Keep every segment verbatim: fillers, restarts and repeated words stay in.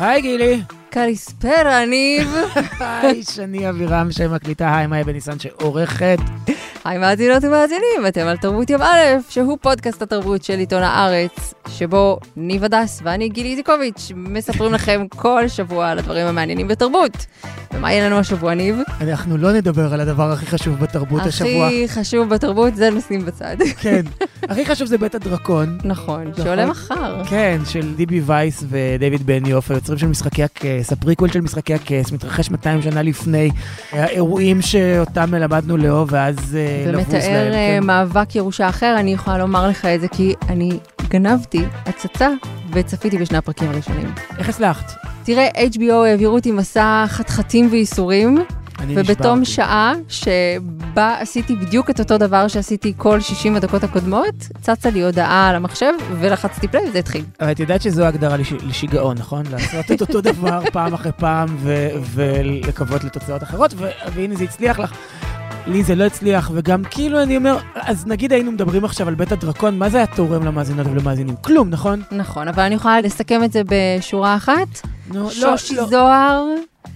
היי גילי. קליספרה, ניב. היי, שני אבירם שמקליטה, היי מאי בניסן שעורכת. היי מאזינות ומאזינים, אתם על תרבות יום א', שהוא פודקאסט התרבות של עיתון הארץ, שבו ניב הדס ואני גילי איזיקוביץ' מספרים לכם כל שבוע על הדברים המעניינים בתרבות. ומה יהיה לנו השבוע, ניב? אנחנו לא נדבר על הדבר הכי חשוב בתרבות השבוע. הכי חשוב בתרבות, זה נשים בצד. כן. הכי חשוב זה בית הדרקון. נכון, שעולה מחר. כן, של דיבי וייס ודייוויד בניוף, היוצרים של משחקי הכס, הפריקוול של משחקי הכס, מתרחש מאתיים שנה לפני האירועים שאותם למדנו לאהוב, ואז לבוז להם. ומתאר מאבק ירושה אחר, אני יכולה לומר לך את זה, כי אני גנבתי הצצה וצפיתי בשני הפרקים הראשונים. איך הצלחת? תראה, אייץ' בי או העבירו אותי מסע חתחתים ואיסורים, ובתום שעה שבה עשיתי בדיוק את אותו דבר שעשיתי כל שישים הדקות הקודמות, צצה לי הודעה על המחשב ולחצתי פליי וזה התחיל. אבל את יודעת שזו הגדרה לשיגעון, נכון? לעשות את אותו דבר פעם אחרי פעם ולקוות לתוצאות אחרות, והנה זה הצליח לך. לי זה לא הצליח, וגם כאילו אני אומר, אז נגיד היינו מדברים עכשיו על בית הדרקון, מה זה היה תורם למאזינות ולמאזינים? כלום, נכון? נכון, אבל אני יכולה לסכם את זה בשורה אחת. נו, שושי לא, זוהר.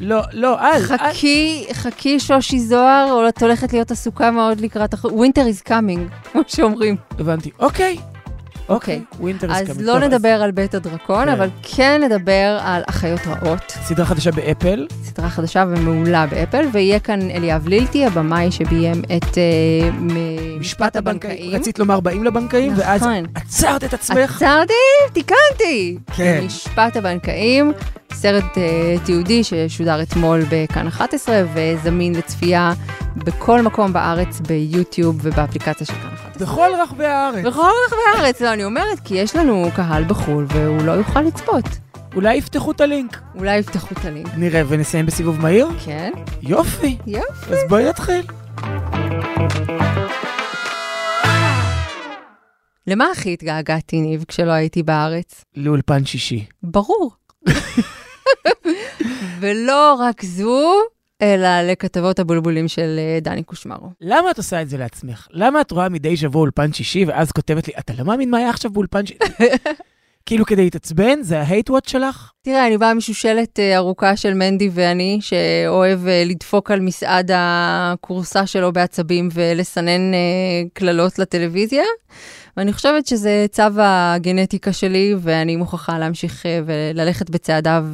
לא, לא, אל. חכי, אל. חכי שושי זוהר, או את הולכת להיות עסוקה מאוד לקראת אחר. Winter is coming, כמו שאומרים. הבנתי, אוקיי. אוקיי, אז לא נדבר על בית הדרקון, אבל כן נדבר על אחיות רעות. סדרה חדשה באפל. סדרה חדשה ומעולה באפל, ויהיה כאן אליאב לילתי, הבמאי שביים את משפט הבנקאים. רצית לומר באים לבנקאים, ואז עצרת את עצמך. עצרתי, תיקנתי. משפט הבנקאים, סרט תיעודי ששודר אתמול בכאן אחת עשרה, וזמין לצפייה בכל מקום בארץ, ביוטיוב ובאפליקציה של כאן אחת עשרה. בכל רחבי הארץ. בכל רחבי הארץ, לא, אני אומרת, כי יש לנו קהל בחול, והוא לא יוכל לצפות. אולי יפתחו את הלינק. אולי יפתחו את הלינק. נראה, ונסיים בסיבוב מהיר? כן. יופי. יופי. אז בואי נתחיל. למה הכי התגעגעתי, ניב, כשלא הייתי בארץ? לאולפן שישי. ברור. ולא רק זו... אלא לכתבות הבולבולים של דני קושמרו. למה את עושה את זה לעצמך? למה את רואה מדי שבוע אולפן שישי, ואז כותבת לי, אתה לא מאמין מה היה עכשיו באולפן שישי? כאילו כדי להתעצבן, זה ההייט-וואט שלך? תראה, אני באה משושלת ארוכה של מנדי ואני, שאוהב לדפוק על מסעד הקורסה שלו בעצבים, ולסנן כללות לטלוויזיה, ואני חושבת שזה צו הגנטיקה שלי, ואני מוכרחה להמשיך וללכת בצעדיו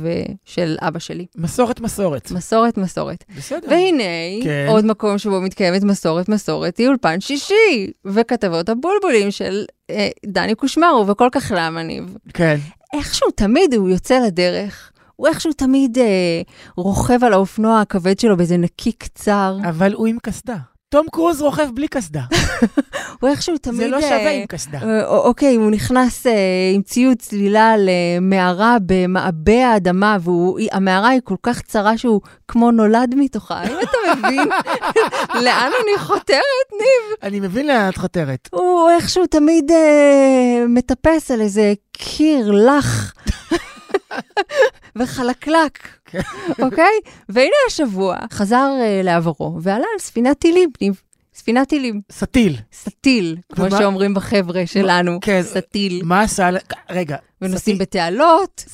של אבא שלי. מסורת מסורת. מסורת מסורת. בסדר. והנה, כן. עוד מקום שבו מתקיימת מסורת מסורת, היא אולפן שישי, וכתבות הבולבולים של אה, דני קושמרו, וכל כך למה ניב. כן. איכשהו תמיד הוא יוצא לדרך, הוא איכשהו תמיד אה, רוכב על האופנוע הכבד שלו, באיזה נקי קצר. אבל הוא עם קסדה. תום קרוז רוכב בלי קסדה. הוא איכשהו תמיד... זה לא שווה עם קסדה. אוקיי, הוא נכנס עם ציוד צלילה למערה במעבה האדמה, והמערה היא כל כך צרה שהוא כמו נולד מתוכה. האם אתה מבין? לאן אני חותרת, ניב? אני מבין לאן את חותרת. הוא איכשהו תמיד מטפס על איזה קיר לח. וחלקלק, אוקיי? והנה השבוע חזר לעברו, ועלה על ספינת טילים, ספינת טילים. סטיל. סטיל, כמו שאומרים בחבר'ה שלנו, סטיל. מה עשה? רגע. ונוסעים בתעלות,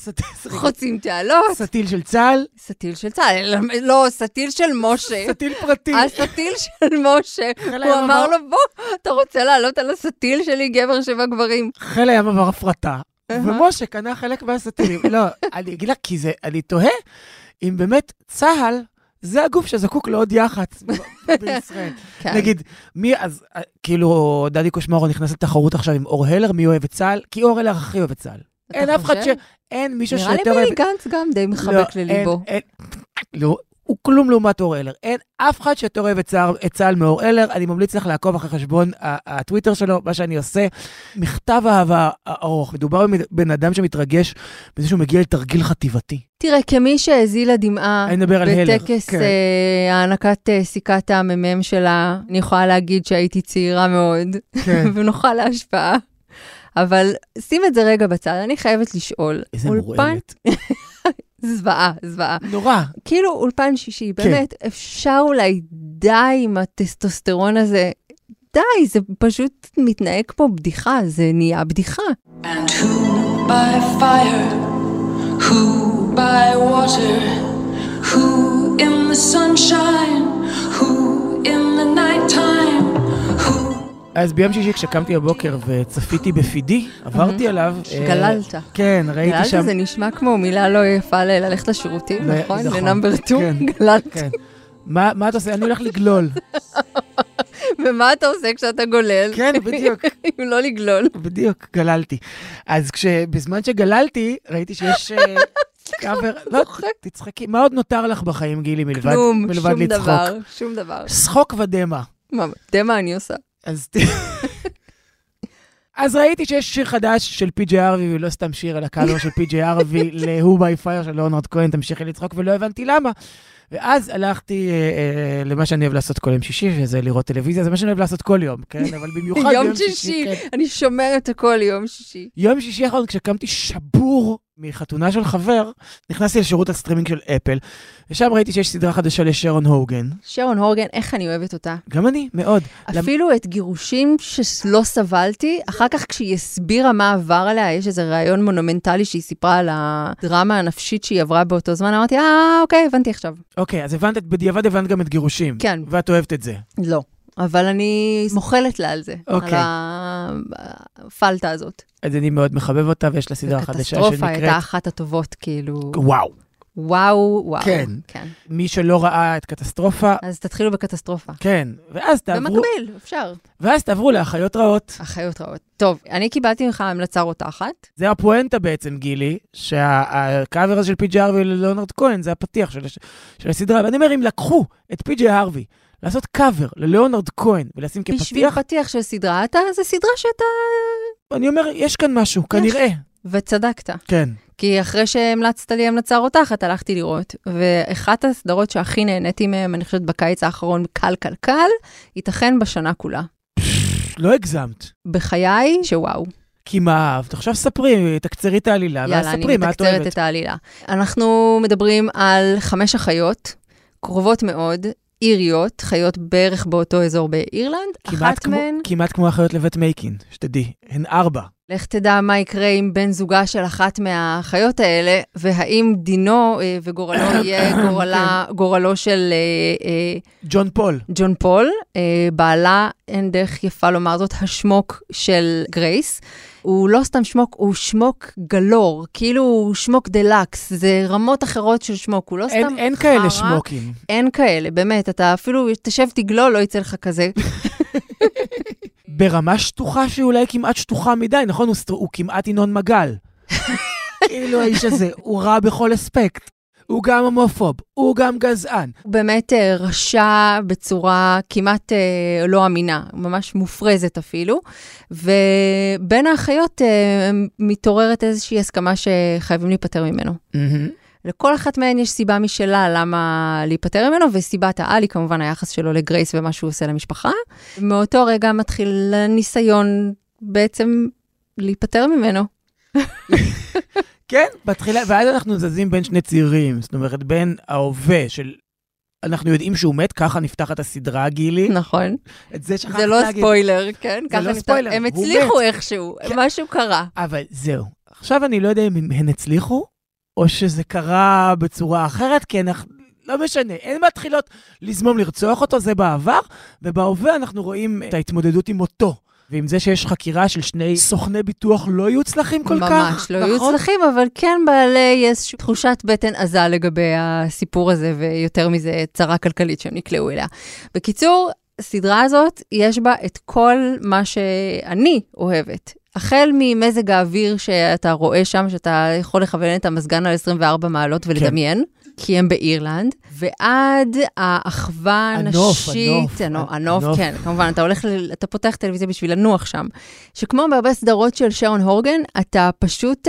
חוצים תעלות. סטיל של צהל. סטיל של צהל, לא, סטיל של משה. סטיל פרטי. הסטיל של משה. הוא אמר לו, בוא, אתה רוצה לעלות על הסטיל שלי, גבר שבע גברים. חיל הים עבר הפרטה. ומשה קנה חלק מהסטילים. לא, אני אגיד לך, כי זה, אני תוהה, אם באמת צהל, זה הגוף שזקוק לעוד יחץ בישראל. נגיד, מי, אז, כאילו, דני קושמרו נכנס לתחרות עכשיו עם אור הלר, מי אוהב את צהל? כי אור הלר הכי אוהב את צהל. אין אף אחד ש... אין מישהו שיותר... נראה לי בילי גנץ גם די מחבק לליבו. לא, הוא כלום לעומת אור הלר. אין אף אחד שיותר אוהב את צהל מאור הלר. אני ממליץ לך לעקוב אחרי חשבון הטוויטר שלו, מה שאני עושה. מכתב אהבה ארוך. מדובר בבן אדם שמתרגש בזה שהוא מגיע לתרגיל חטיבתי. תראה, כמי שהזילה דמעה בטקס הענקת סיכת הממ"מ שלה, אני יכולה להגיד שהייתי צעירה מאוד, ונוחה להשפעה. אבל שים את זה רגע בצד, אני חייבת לשאול. איזה מורעלת. זוועה, זוועה. נורא. כאילו אולפן שישי, באמת, כן. אפשר אולי די עם הטסטוסטרון הזה, די, זה פשוט מתנהג כמו בדיחה, זה נהיה בדיחה. And who by fire, who by water, who in the sunshine, who in the night time, who... אז ביום שישי כשקמתי הבוקר וצפיתי בפידי, עברתי עליו. גללת. כן, ראיתי שם... גללת זה נשמע כמו מילה לא יפה ללכת לשירותים, נכון? לנאמבר טו, גללת. מה אתה עושה? אני הולך לגלול. ומה אתה עושה כשאתה גולל? כן, בדיוק. אם לא לגלול. בדיוק, גללתי. אז בזמן שגללתי, ראיתי שיש... לא, תצחקי. מה עוד נותר לך בחיים, גילי, מלבד לצחוק? כלום, שום דבר, שום דבר. שחוק ודמה. דמה אני עושה. אז... אז ראיתי שיש שיר חדש של פי ג'י הרבי, ולא סתם שיר, אלא קאבר של פי ג'י הרבי, ל-Who by Fire של ליאונרד כהן, תמשיכי לצחוק, ולא הבנתי למה. ואז הלכתי למה שאני אוהב לעשות כל יום שישי, וזה לראות טלוויזיה, זה מה שאני אוהב לעשות כל יום, כן? אבל במיוחד יום שישי. אני שומרת הכל יום שישי. יום שישי האחרון, כשקמתי שבור מחתונה של חבר, נכנסתי לשירות הסטרימינג של אפל, ושם ראיתי שיש סדרה חדשה לשרון הוגן. שרון הוגן, איך אני אוהבת אותה. גם אני, מאוד. אפילו למ... את גירושים שלא סבלתי, אחר כך כשהיא הסבירה מה עבר עליה, יש איזה רעיון מונומנטלי שהיא סיפרה על הדרמה הנפשית שהיא עברה באותו זמן, אמרתי, אה, אוקיי, הבנתי עכשיו. אוקיי, אז הבנת, בדיעבד הבנת גם את גירושים. כן. ואת אוהבת את זה. לא. אבל אני מוכלת לה על זה, okay. על הפלטה הזאת. אז אני מאוד מחבב אותה, ויש לה סדרה חדשה שנקראת... קטסטרופה הייתה אחת הטובות, כאילו... וואו. וואו, וואו. כן. כן. מי שלא ראה את קטסטרופה... אז תתחילו בקטסטרופה. כן. ואז תעברו... במקביל, אפשר. ואז תעברו לאחיות רעות. אחיות רעות. טוב, אני קיבלתי ממך המלצה רותחת. זה הפואנטה בעצם, גילי, שהקאבר הזה של פי ג'י הרבי ללונרד כהן, זה הפתיח של, של הסדרה. ואני אומר, אם לקחו את פי ג'י הרבי, לעשות קאבר ללאונרד כהן, ולשים כפתיח... בשביל פתיח של סדרה, אתה, זה סדרה שאתה... אני אומר, יש כאן משהו, כנראה. וצדקת. כן. כי אחרי שהמלצת לי המלצה רותחת, הלכתי לראות. ואחת הסדרות שהכי נהניתי מהם, אני חושבת בקיץ האחרון, קל קל קל, ייתכן בשנה כולה. לא הגזמת. בחיי, שוואו. כי מה אהבת? עכשיו ספרי, תקצרי את העלילה. יאללה, אני מתקצרת את העלילה. אנחנו מדברים על חמש אחיות, קרובות מאוד, עיריות, חיות בערך באותו אזור באירלנד, אחת מהן... כמעט כמו החיות לבית מייקין, שתדעי, הן ארבע. לך תדע מה יקרה עם בן זוגה של אחת מהחיות האלה, והאם דינו וגורלו יהיה גורלו של... ג'ון פול. ג'ון פול, בעלה, אין דרך יפה לומר זאת, השמוק של גרייס. הוא לא סתם שמוק, הוא שמוק גלור, כאילו הוא שמוק דלקס, זה רמות אחרות של שמוק, הוא לא סתם... אין, אין כאלה שמוקים. אין כאלה, באמת, אתה אפילו תשב תגלול, לא יצא לך כזה. ברמה שטוחה שאולי כמעט שטוחה מדי, נכון? הוא, הוא כמעט עינון מגל. כאילו האיש הזה, הוא רע בכל אספקט. הוא גם הומופוב, הוא גם גזען. הוא באמת רשע בצורה כמעט לא אמינה, ממש מופרזת אפילו, ובין האחיות מתעוררת איזושהי הסכמה שחייבים להיפטר ממנו. לכל אחת מהן יש סיבה משלה למה להיפטר ממנו, וסיבת העלי כמובן היחס שלו לגרייס ומה שהוא עושה למשפחה. מאותו רגע מתחיל הניסיון בעצם להיפטר ממנו. כן, בתחילה, ואז אנחנו זזים בין שני צירים, זאת אומרת, בין ההווה של, אנחנו יודעים שהוא מת, ככה נפתחת הסדרה, גילי. נכון. זה לא ספוילר, כן? זה לא ספוילר, הוא מת. הם הצליחו איכשהו, משהו קרה. אבל זהו. עכשיו אני לא יודע אם הן הצליחו, או שזה קרה בצורה אחרת, כי אנחנו, לא משנה, הן מתחילות לזמום לרצוח אותו, זה בעבר, ובהווה אנחנו רואים את ההתמודדות עם אותו. ועם זה שיש חקירה של שני סוכני ביטוח לא יהיו צלחים כל ממש, כך. ממש, לא נכון? יהיו צלחים, אבל כן בעלי יש תחושת בטן עזה לגבי הסיפור הזה, ויותר מזה צרה כלכלית שהם נקלעו אליה. בקיצור, הסדרה הזאת יש בה את כל מה שאני אוהבת. החל ממזג האוויר שאתה רואה שם, שאתה יכול לכוון את המסגן על עשרים וארבע מעלות ולדמיין. כן. כי הם באירלנד, ועד האחווה הנשית, הנוף, כן, כמובן, אתה הולך, אתה פותח טלוויזיה בשביל לנוח שם, שכמו בהרבה סדרות של שרון הורגן, אתה פשוט,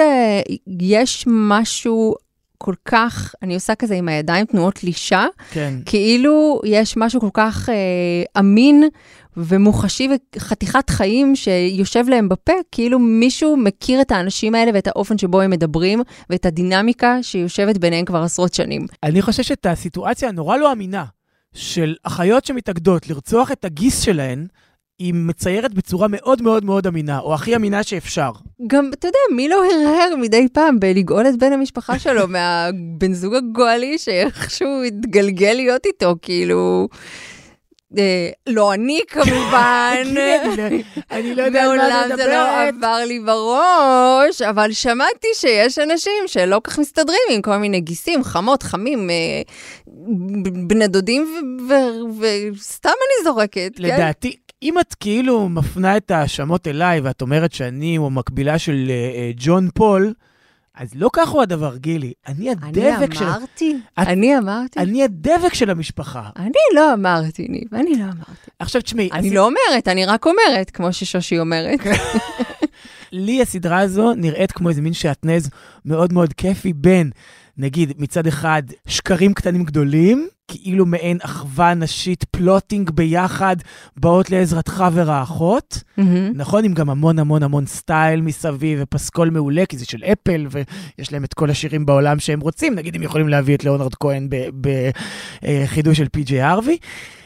יש משהו כל כך, אני עושה כזה עם הידיים, תנועות לישה, כאילו יש משהו כל כך אמין, ומוחשי וחתיכת חיים שיושב להם בפה, כאילו מישהו מכיר את האנשים האלה ואת האופן שבו הם מדברים, ואת הדינמיקה שיושבת ביניהם כבר עשרות שנים. אני חושב שאת הסיטואציה הנורא לא אמינה, של אחיות שמתאגדות לרצוח את הגיס שלהן, היא מציירת בצורה מאוד מאוד מאוד אמינה, או הכי אמינה שאפשר. גם, אתה יודע, מי לא הרהר מדי פעם בלגאול את בן המשפחה שלו מהבן זוג הגואלי, שאיכשהו התגלגל להיות איתו, כאילו... לא אני כמובן, אני לא יודע על מה מדברת. זה לא עבר לי בראש, אבל שמעתי שיש אנשים שלא כך מסתדרים עם כל מיני גיסים, חמות, חמים, בני דודים, וסתם אני זורקת. לדעתי, אם את כאילו מפנה את האשמות אליי, ואת אומרת שאני הוא המקבילה של ג'ון פול, אז לא כך הוא הדבר, גילי. אני הדבק של... אני אמרתי. אני אמרתי. אני הדבק של המשפחה. אני לא אמרתי, ניב. אני לא אמרתי. עכשיו, תשמעי... אני לא אומרת, אני רק אומרת, כמו ששושי אומרת. לי הסדרה הזו נראית כמו איזה מין שעטנז מאוד מאוד כיפי בין, נגיד, מצד אחד, שקרים קטנים גדולים, כאילו מעין אחווה נשית, פלוטינג ביחד, באות לעזרתך ורעחות. Mm-hmm. נכון, עם גם המון המון המון סטייל מסביב, ופסקול מעולה, כי זה של אפל, ויש להם את כל השירים בעולם שהם רוצים, נגיד הם יכולים להביא את ליאונרד כהן בחידוש של פי ג'י הארווי,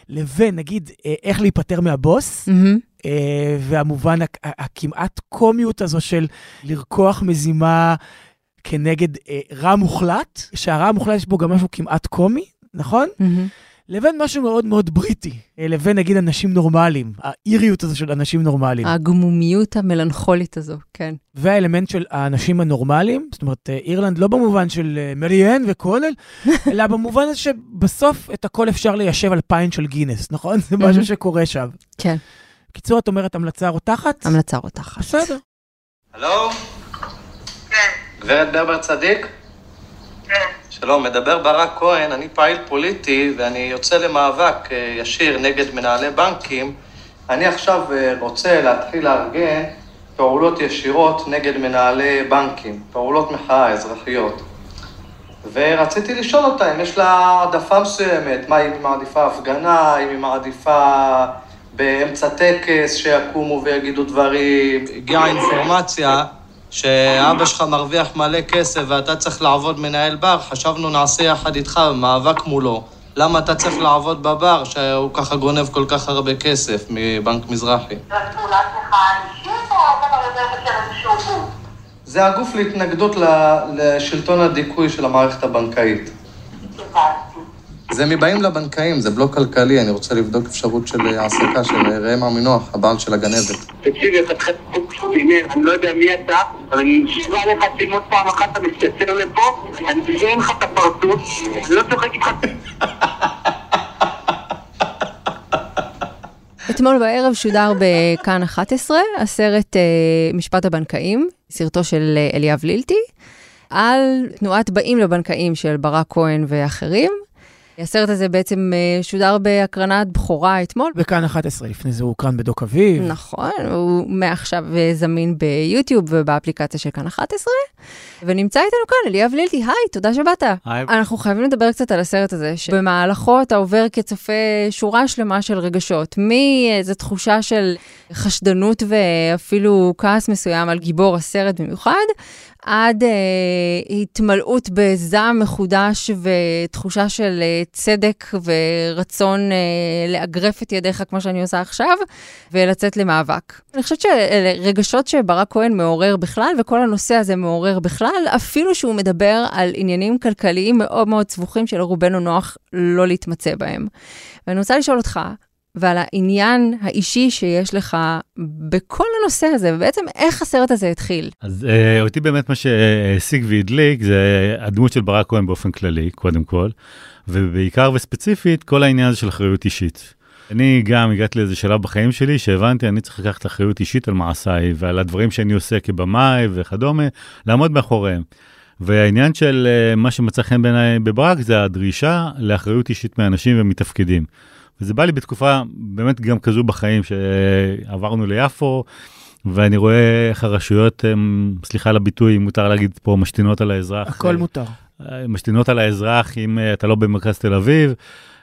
לבין, נגיד, איך להיפטר מהבוס, mm-hmm. והמובן הכמעט קומיות הזו של לרקוח מזימה כנגד רע מוחלט, שהרע המוחלט יש בו גם משהו כמעט קומי, נכון? לבין משהו מאוד מאוד בריטי, לבין נגיד אנשים נורמליים, האיריות הזו של אנשים נורמליים. הגמומיות המלנכולית הזו, כן. והאלמנט של האנשים הנורמליים, זאת אומרת, אירלנד לא במובן של מריאן וקונל, אלא במובן הזה שבסוף את הכל אפשר ליישב על פיין של גינס, נכון? זה משהו שקורה שם. כן. קיצור, את אומרת המלצה רותחת? המלצה רותחת. בסדר. הלו? כן. גברת דבר צדיק? כן. שלום, מדבר ברק כהן, אני פעיל פוליטי ואני יוצא למאבק ישיר נגד מנהלי בנקים. אני עכשיו רוצה להתחיל לארגן פעולות ישירות נגד מנהלי בנקים, פעולות מחאה אזרחיות. ורציתי לשאול אותה אם יש לה העדפה מסוימת, מה אם היא מעדיפה הפגנה, אם היא מעדיפה באמצע טקס שיקומו ויגידו דברים. הגיעה אינפורמציה. שאבא שלך מרוויח מלא כסף ואתה צריך לעבוד מנהל בר, חשבנו נעשה יחד איתך מאבק מולו. למה אתה צריך לעבוד בבר שהוא ככה גונב כל כך הרבה כסף מבנק מזרחי? זה הגוף להתנגדות לשלטון הדיכוי של המערכת הבנקאית. זה מבאים לבנקאים, זה בלוק כלכלי, אני רוצה לבדוק אפשרות של העסקה של ראם המנוח, הבעל של הגנבת. תקשיב, יחד חד חוק ספינר, אני לא יודע מי אתה, אבל אני שיבה לך סימות פעם אחת, אתה מתייצר לפה, אני תשאין לך את הפרטות, אני לא צוחק איתך. אתמול בערב שודר בכאן אחת עשרה, הסרט משפט הבנקאים, סרטו של אליאב לילתי, על תנועת באים לבנקאים של ברק כהן ואחרים. הסרט הזה בעצם שודר בהקרנת בכורה אתמול. וכאן אחת עשרה, לפני זה הוא קרן בדוק אביב. נכון, הוא מעכשיו זמין ביוטיוב ובאפליקציה של כאן אחת עשרה. ונמצא איתנו כאן, אליאב לילתי, היי, תודה שבאת. היי. אנחנו חייבים לדבר קצת על הסרט הזה, שבמהלכו אתה עובר כצופה שורה שלמה של רגשות, מאיזו תחושה של חשדנות ואפילו כעס מסוים על גיבור הסרט במיוחד, עד אה, התמלאות בזעם מחודש ותחושה של אה, צדק ורצון אה, לאגרף את ידיך כמו שאני עושה עכשיו, ולצאת למאבק. אני חושבת שאלה רגשות שברק כהן מעורר בכלל, וכל הנושא הזה מעורר בכלל, אפילו שהוא מדבר על עניינים כלכליים מאוד מאוד צבוכים שלרובנו נוח לא להתמצא בהם. ואני רוצה לשאול אותך, ועל העניין האישי שיש לך בכל הנושא הזה, ובעצם איך הסרט הזה התחיל? אז אה, אותי באמת מה שהשיג והדליק, זה הדמות של ברק כהן באופן כללי, קודם כל, ובעיקר וספציפית, כל העניין הזה של אחריות אישית. אני גם הגעתי לאיזה שלב בחיים שלי, שהבנתי, אני צריך לקחת אחריות אישית על מעשיי, ועל הדברים שאני עושה כבמאי וכדומה, לעמוד מאחוריהם. והעניין של אה, מה שמצא חן בעיניי בברק, זה הדרישה לאחריות אישית מאנשים ומתפקידים. וזה בא לי בתקופה באמת גם כזו בחיים, שעברנו ליפו, ואני רואה איך הרשויות, סליחה לביטוי, מותר להגיד פה, משתינות על האזרח. הכל מותר. משתינות על האזרח, אם אתה לא במרכז תל אביב,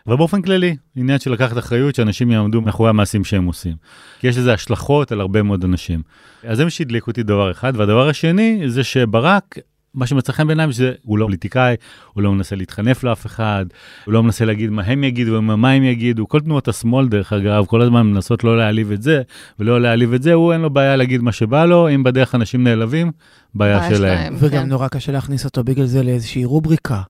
ובאופן כללי, עניין של לקחת אחריות, שאנשים יעמדו מאחורי המעשים שהם עושים. כי יש לזה השלכות על הרבה מאוד אנשים. אז זה משהדליק אותי דבר אחד, והדבר השני זה שברק, מה שמצחן בעיניים שזה, הוא לא פוליטיקאי, הוא לא מנסה להתחנף לאף אחד, הוא לא מנסה להגיד מה הם יגידו ומה הם יגידו, כל תנועות השמאל דרך אגב, כל הזמן מנסות לא להעליב את זה, ולא להעליב את זה, הוא אין לו בעיה להגיד מה שבא לו, אם בדרך אנשים נעלבים, בעיה שלהם. וגם נורא קשה להכניס אותו בגלל זה לאיזושהי רובריקה.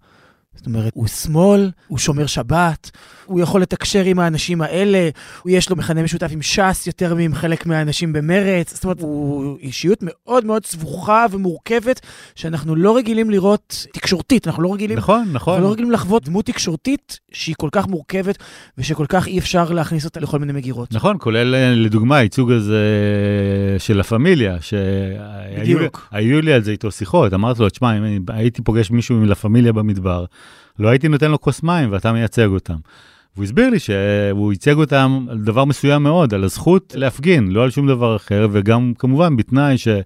זאת אומרת, הוא שמאל, הוא שומר שבת, הוא יכול לתקשר עם האנשים האלה, הוא יש לו מכנה משותף עם שס יותר מעם חלק מהאנשים במרץ, זאת אומרת, הוא אישיות מאוד מאוד סבוכה ומורכבת, שאנחנו לא רגילים לראות תקשורתית, אנחנו לא רגילים, נכון, נכון. אנחנו לא רגילים לחוות דמות תקשורתית שהיא כל כך מורכבת, ושכל כך אי אפשר להכניס אותה לכל מיני מגירות. נכון, כולל לדוגמה, הייצוג הזה של הפמיליה, שהיו לי על זה איתו שיחות, אמרת לו, תשמע, אם הייתי פוגש מישהו מלפמיליה במדבר, לא הייתי נותן לו כוס מים, ואתה מייצג אותם. והוא הסביר לי שהוא ייצג אותם על דבר מסוים מאוד, על הזכות להפגין, לא על שום דבר אחר, וגם כמובן בתנאי שהם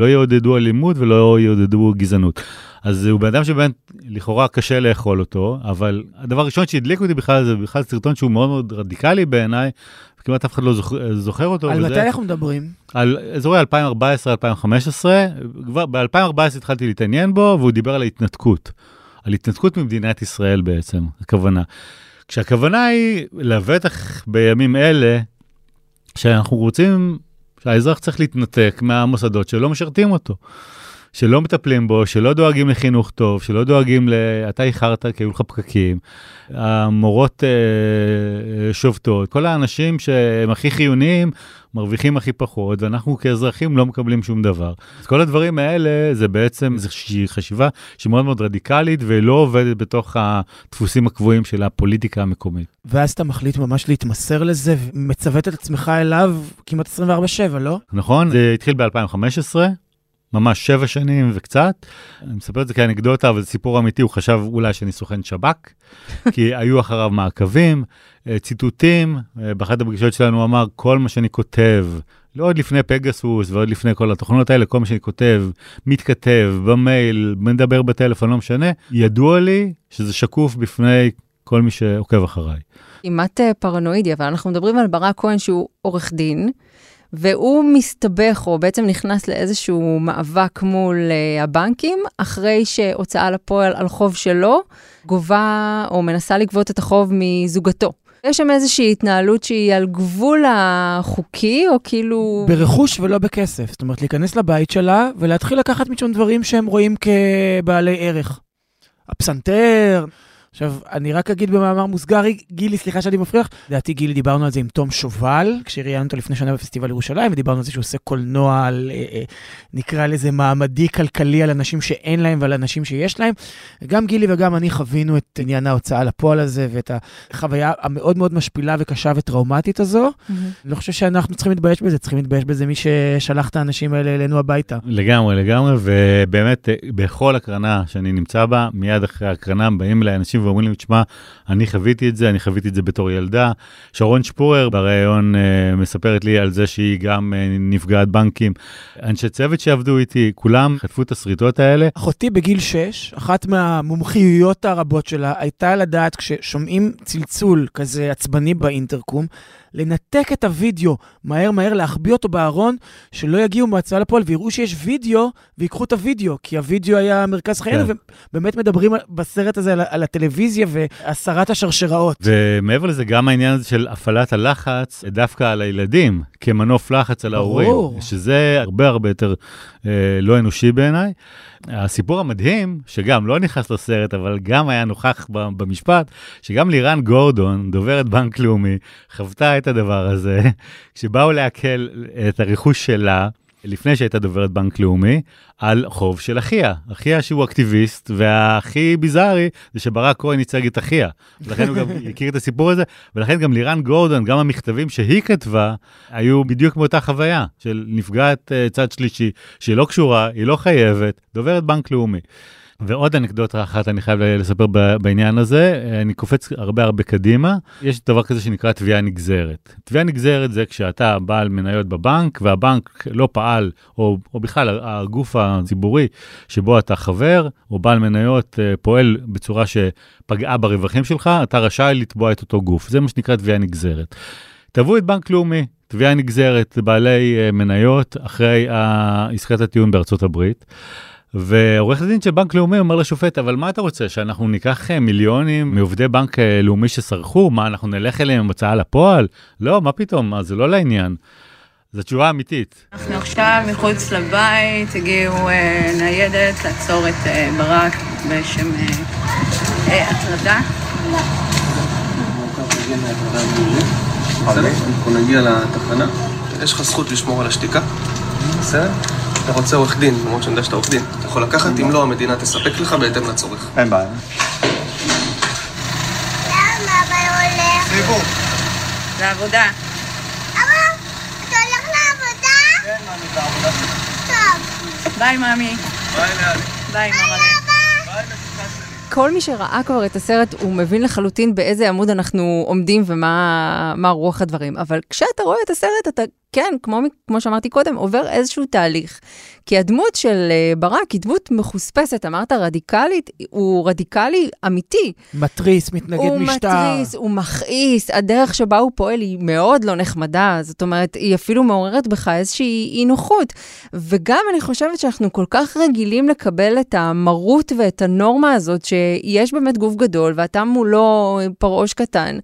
לא יעודדו אלימות ולא יעודדו גזענות. אז הוא באדם שבאמת לכאורה קשה לאכול אותו, אבל הדבר הראשון שהדליק אותי בכלל זה בכלל סרטון שהוא מאוד מאוד רדיקלי בעיניי, כמעט אף אחד לא זוכר אותו. על מתי אנחנו מדברים? על אזורי אלפיים וארבע עשרה עד אלפיים וחמש עשרה, ב-אלפיים וארבע עשרה התחלתי להתעניין בו, והוא דיבר על ההתנתקות. על התנתקות ממדינת ישראל בעצם, הכוונה. כשהכוונה היא, לבטח בימים אלה, שאנחנו רוצים, שהאזרח צריך להתנתק מהמוסדות שלא משרתים אותו, שלא מטפלים בו, שלא דואגים לחינוך טוב, שלא דואגים ל... אתה איחרת כי היו לך פקקים, המורות אה, שובתות, כל האנשים שהם הכי חיוניים, מרוויחים הכי פחות, ואנחנו כאזרחים לא מקבלים שום דבר. אז כל הדברים האלה, זה בעצם איזושהי חשיבה שהיא מאוד מאוד רדיקלית, ולא עובדת בתוך הדפוסים הקבועים של הפוליטיקה המקומית. ואז אתה מחליט ממש להתמסר לזה, ומצוות את עצמך אליו כמעט עשרים וארבע שבע, לא? נכון, זה התחיל ב-אלפיים וחמש עשרה, ממש שבע שנים וקצת. אני מספר את זה כאנקדוטה, אבל זה סיפור אמיתי, הוא חשב אולי שאני סוכן שב"כ, כי היו אחריו מעקבים, ציטוטים, באחת הפגישות שלנו הוא אמר, כל מה שאני כותב, לא עוד לפני פגסוס ועוד לפני כל התוכנות האלה, כל מה שאני כותב, מתכתב, במייל, מדבר בטלפון, לא משנה, ידוע לי שזה שקוף בפני כל מי שעוקב אחריי. כמעט פרנואידי, אבל אנחנו מדברים על ברק כהן שהוא עורך דין, והוא מסתבך, או בעצם נכנס לאיזשהו מאבק מול הבנקים, אחרי שהוצאה לפועל על חוב שלו, גובה או מנסה לגבות את החוב מזוגתו. יש שם איזושהי התנהלות שהיא על גבול החוקי, או כאילו... ברכוש ולא בכסף. זאת אומרת, להיכנס לבית שלה, ולהתחיל לקחת משום דברים שהם רואים כבעלי ערך. הפסנתר... עכשיו, אני רק אגיד במאמר מוסגר, גילי, סליחה שאני מפריח, דעתי גילי, דיברנו על זה עם תום שובל, כשראיינו אותו לפני שנה בפסטיבל ירושלים, ודיברנו על זה שהוא עושה קולנוע, נקרא לזה מעמדי כלכלי, על אנשים שאין להם ועל אנשים שיש להם. גם גילי וגם אני חווינו את עניין ההוצאה לפועל הזה, ואת החוויה המאוד מאוד משפילה וקשה וטראומטית הזו. אני חושב שאנחנו צריכים להתבייש בזה, צריכים להתבייש בזה מי ששלח את האנשים האלה אלינו הביתה. לגמרי, לגמרי, ובאמת, בכל הקרנה שאני נמצא בה, מיד אחרי הקרנה באים לאנשים ואומרים לי, תשמע, אני חוויתי את זה, אני חוויתי את זה בתור ילדה. שרון שפורר בראיון uh, מספרת לי על זה שהיא גם uh, נפגעת בנקים. אנשי צוות שעבדו איתי, כולם חטפו את הסריטות האלה. אחותי בגיל שש, אחת מהמומחיויות הרבות שלה, הייתה לדעת כששומעים צלצול כזה עצבני באינטרקום, לנתק את הוידאו, מהר מהר להחביא אותו בארון, שלא יגיעו מהצעה לפועל, ויראו שיש וידאו, ויקחו את הוידאו, כי הוידאו היה מרכז חיינו, כן. ובאמת מדברים בסרט הזה על, על הטלוויזיה, והסרת השרשראות. ומעבר לזה, גם העניין הזה של הפעלת הלחץ, דווקא על הילדים, כמנוף לחץ על ההורים, ברור. שזה הרבה הרבה יותר אה, לא אנושי בעיניי. הסיפור המדהים, שגם לא נכנס לסרט, אבל גם היה נוכח במשפט, שגם לירן גורדון, דוברת בנק לאומי, חוותה את הדבר הזה, כשבאו להקל את הרכוש שלה, לפני שהייתה דוברת בנק לאומי, על חוב של אחיה. אחיה שהוא אקטיביסט, והכי ביזארי זה שברק כהן ייצג את אחיה. ולכן הוא גם הכיר את הסיפור הזה, ולכן גם לירן גורדון, גם המכתבים שהיא כתבה, היו בדיוק מאותה חוויה, של נפגעת צד שלישי, שהיא לא קשורה, היא לא חייבת, דוברת בנק לאומי. ועוד אנקדוטה אחת אני חייב לספר בעניין הזה, אני קופץ הרבה הרבה קדימה, יש דבר כזה שנקרא תביעה נגזרת. תביעה נגזרת זה כשאתה בעל מניות בבנק, והבנק לא פעל, או, או בכלל הגוף הציבורי שבו אתה חבר, או בעל מניות פועל בצורה שפגעה ברווחים שלך, אתה רשאי לתבוע את אותו גוף. זה מה שנקרא תביעה נגזרת. תבעו את בנק לאומי, תביעה נגזרת, בעלי מניות אחרי עסקת הטיעון בארצות הברית, ועורך הדין של בנק לאומי אומר לשופט, אבל מה אתה רוצה? שאנחנו ניקח מיליונים מעובדי בנק לאומי שסרחו? מה, אנחנו נלך אליהם הוצאה לפועל? לא, מה פתאום? זה לא לעניין. זו תשובה אמיתית. אנחנו עכשיו מחוץ לבית, הגיעו אה, ניידת לעצור את אה, ברק בשם אה, הטרדה. אנחנו נגיע לתחנה. יש לך זכות לשמור על השתיקה? בסדר. אתה רוצה עורך דין, למרות שאני יודע שאתה עורך דין. אתה יכול לקחת, אם לא, המדינה תספק לך בהתאם לצורך. אין בעיה. למה, אבל הולך? סיבור. זה עבודה. אבל, אתה הולך לעבודה? כן, מאמי, זה עבודה. טוב. ביי, מאמי. ביי, לאלי. ביי, מאמי. כל מי שראה כבר את הסרט, הוא מבין לחלוטין באיזה עמוד אנחנו עומדים ומה מה רוח הדברים. אבל כשאתה רואה את הסרט, אתה, כן, כמו, כמו שאמרתי קודם, עובר איזשהו תהליך. כי הדמות של ברק היא דמות מחוספסת, אמרת רדיקלית, הוא רדיקלי אמיתי. מטריס, מתנגד הוא משטר. הוא מטריס, הוא מכעיס, הדרך שבה הוא פועל היא מאוד לא נחמדה, זאת אומרת, היא אפילו מעוררת בך איזושהי אי נוחות. וגם אני חושבת שאנחנו כל כך רגילים לקבל את המרות ואת הנורמה הזאת, שיש באמת גוף גדול, ואתה מולו פרעוש קטן,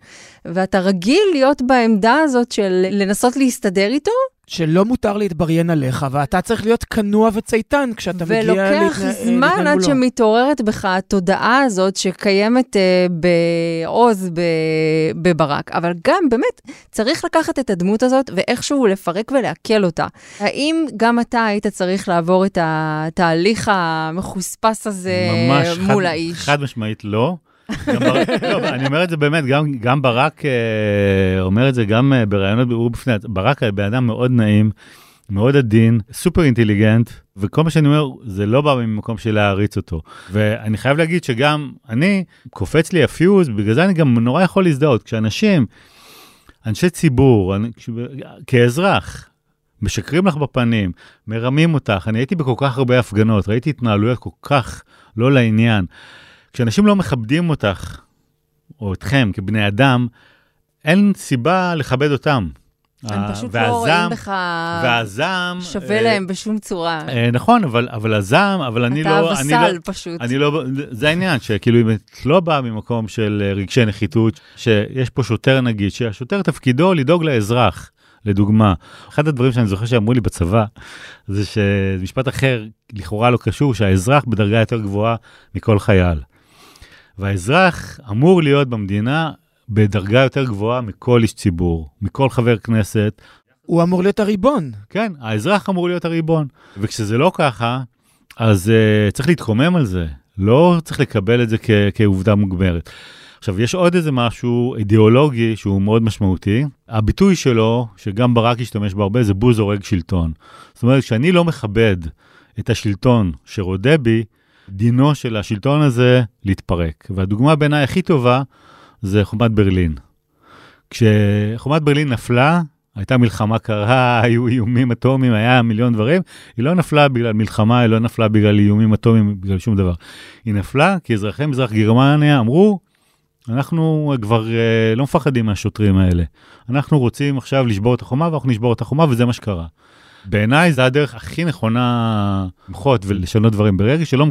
ואתה רגיל להיות בעמדה הזאת של לנסות להסתדר איתו, שלא מותר להתבריין עליך, ואתה צריך להיות כנוע וצייתן כשאתה מגיע להתנהל מולו. ולוקח זמן עד שמתעוררת בך התודעה הזאת שקיימת בעוז בברק. אבל גם באמת צריך לקחת את הדמות הזאת ואיכשהו לפרק ולהקל אותה. האם גם אתה היית צריך לעבור את התהליך המחוספס הזה מול האיש? ממש, חד משמעית לא. אני אומר את זה באמת, גם ברק אומר את זה, גם ברעיונות בירור בפני, ברק באדם מאוד נעים, מאוד עדין, סופר אינטליגנט, וכל מה שאני אומר, זה לא בא ממקום של להעריץ אותו. ואני חייב להגיד שגם אני, קופץ לי הפיוז, בגלל זה אני גם נורא יכול להזדהות, כשאנשים, אנשי ציבור, כאזרח, משקרים לך בפנים, מרמים אותך, אני הייתי בכל כך הרבה הפגנות, ראיתי התנהלויות כל כך לא לעניין, כשאנשים לא מכבדים אותך, או אתכם, כבני אדם, אין סיבה לכבד אותם. הם פשוט לא רואים בך שווה להם בשום צורה. נכון, אבל הזעם, אבל אני לא... אתה וסל פשוט. זה העניין, שכאילו אם את לא באה ממקום של רגשי נחיתות, שיש פה שוטר נגיד, שהשוטר תפקידו לדאוג לאזרח, לדוגמה. אחד הדברים שאני זוכר שאמרו לי בצבא, זה שמשפט אחר, לכאורה לא קשור, שהאזרח בדרגה יותר גבוהה מכל חייל. והאזרח אמור להיות במדינה בדרגה יותר גבוהה מכל איש ציבור, מכל חבר כנסת. הוא אמור להיות הריבון. כן, האזרח אמור להיות הריבון. וכשזה לא ככה, אז uh, צריך להתקומם על זה. לא צריך לקבל את זה כ- כעובדה מוגמרת. עכשיו, יש עוד איזה משהו אידיאולוגי שהוא מאוד משמעותי. הביטוי שלו, שגם ברק השתמש בהרבה, זה בוז הורג שלטון. זאת אומרת, כשאני לא מכבד את השלטון שרודה בי, דינו של השלטון הזה להתפרק. והדוגמה בעיניי הכי טובה זה חומת ברלין. כשחומת ברלין נפלה, הייתה מלחמה קרה, היו איומים אטומיים, היה מיליון דברים, היא לא נפלה בגלל מלחמה, היא לא נפלה בגלל איומים אטומיים, בגלל שום דבר. היא נפלה כי אזרחי מזרח גרמניה אמרו, אנחנו כבר אה, לא מפחדים מהשוטרים האלה. אנחנו רוצים עכשיו לשבור את החומה, ואנחנו נשבור את החומה, וזה מה שקרה. בעיניי זה הדרך הכי נכונה למחות ולשנות דברים. ברגע שלא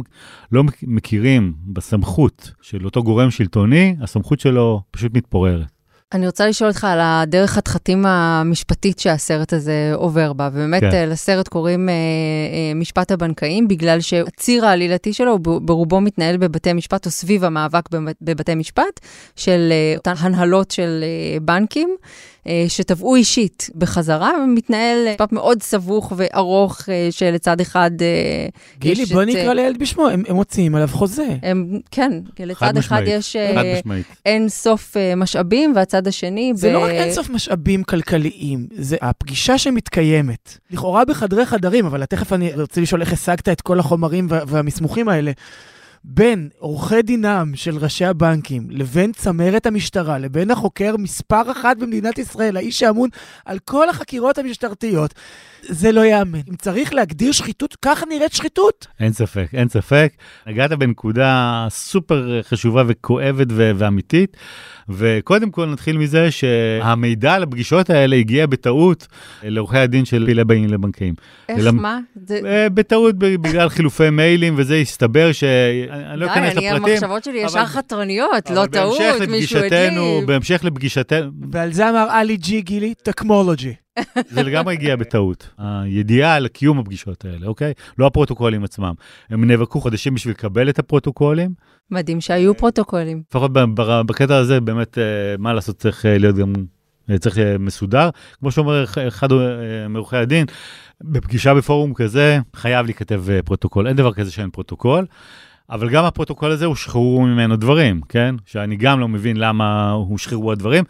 לא מכירים בסמכות של אותו גורם שלטוני, הסמכות שלו פשוט מתפוררת. אני רוצה לשאול אותך על הדרך התחתים המשפטית שהסרט הזה עובר בה. ובאמת כן. לסרט קוראים אה, אה, משפט הבנקאים, בגלל שהציר העלילתי שלו ברובו מתנהל בבתי משפט, או סביב המאבק בבתי משפט, של אה, אותן הנהלות של אה, בנקים, אה, שטבעו אישית בחזרה, ומתנהל אה, משפט מאוד סבוך וארוך, אה, שלצד אחד... אה, גילי, בוא נקרא לילד בשמו, הם, הם מוצאים עליו חוזה. הם, כן, לצד אחד יש אה, אין סוף אה, משאבים, והצד השני. זה ב... לא רק אינסוף משאבים כלכליים, זה הפגישה שמתקיימת. לכאורה בחדרי חדרים, אבל תכף אני רוצה לשאול איך השגת את כל החומרים וה- והמסמוכים האלה. בין עורכי דינם של ראשי הבנקים, לבין צמרת המשטרה, לבין החוקר מספר אחת במדינת ישראל, האיש שאמון על כל החקירות המשטרתיות, זה לא יאמן. אם צריך להגדיר שחיתות, כך נראית שחיתות. אין ספק, אין ספק. הגעת בנקודה סופר חשובה וכואבת ואמיתית, וקודם כל נתחיל מזה שהמידע על הפגישות האלה הגיע בטעות לעורכי הדין של בית לבנקים. איך, מה? בטעות בגלל חילופי מיילים, וזה הסתבר ש... אני לא אכנס לפרטים. המחשבות שלי ישר חתרניות, לא טעות, מישהו עדיף. בהמשך לפגישתנו... ועל זה אמר אלי ג'י גילי, טקמולוגי. זה לגמרי הגיע בטעות. הידיעה על קיום הפגישות האלה, אוקיי? לא הפרוטוקולים עצמם. הם נבקו חדשים בשביל לקבל את הפרוטוקולים. מדהים שהיו פרוטוקולים. לפחות בקטע הזה, באמת, מה לעשות, צריך להיות גם... צריך מסודר. כמו שאומר אחד מעורכי הדין, בפגישה בפורום כזה, חייב להיכתב פרוטוקול. אין דבר כזה שאין פרוטוקול. אבל גם הפרוטוקול הזה, הושחרו ממנו דברים, כן? שאני גם לא מבין למה הושחרו הדברים.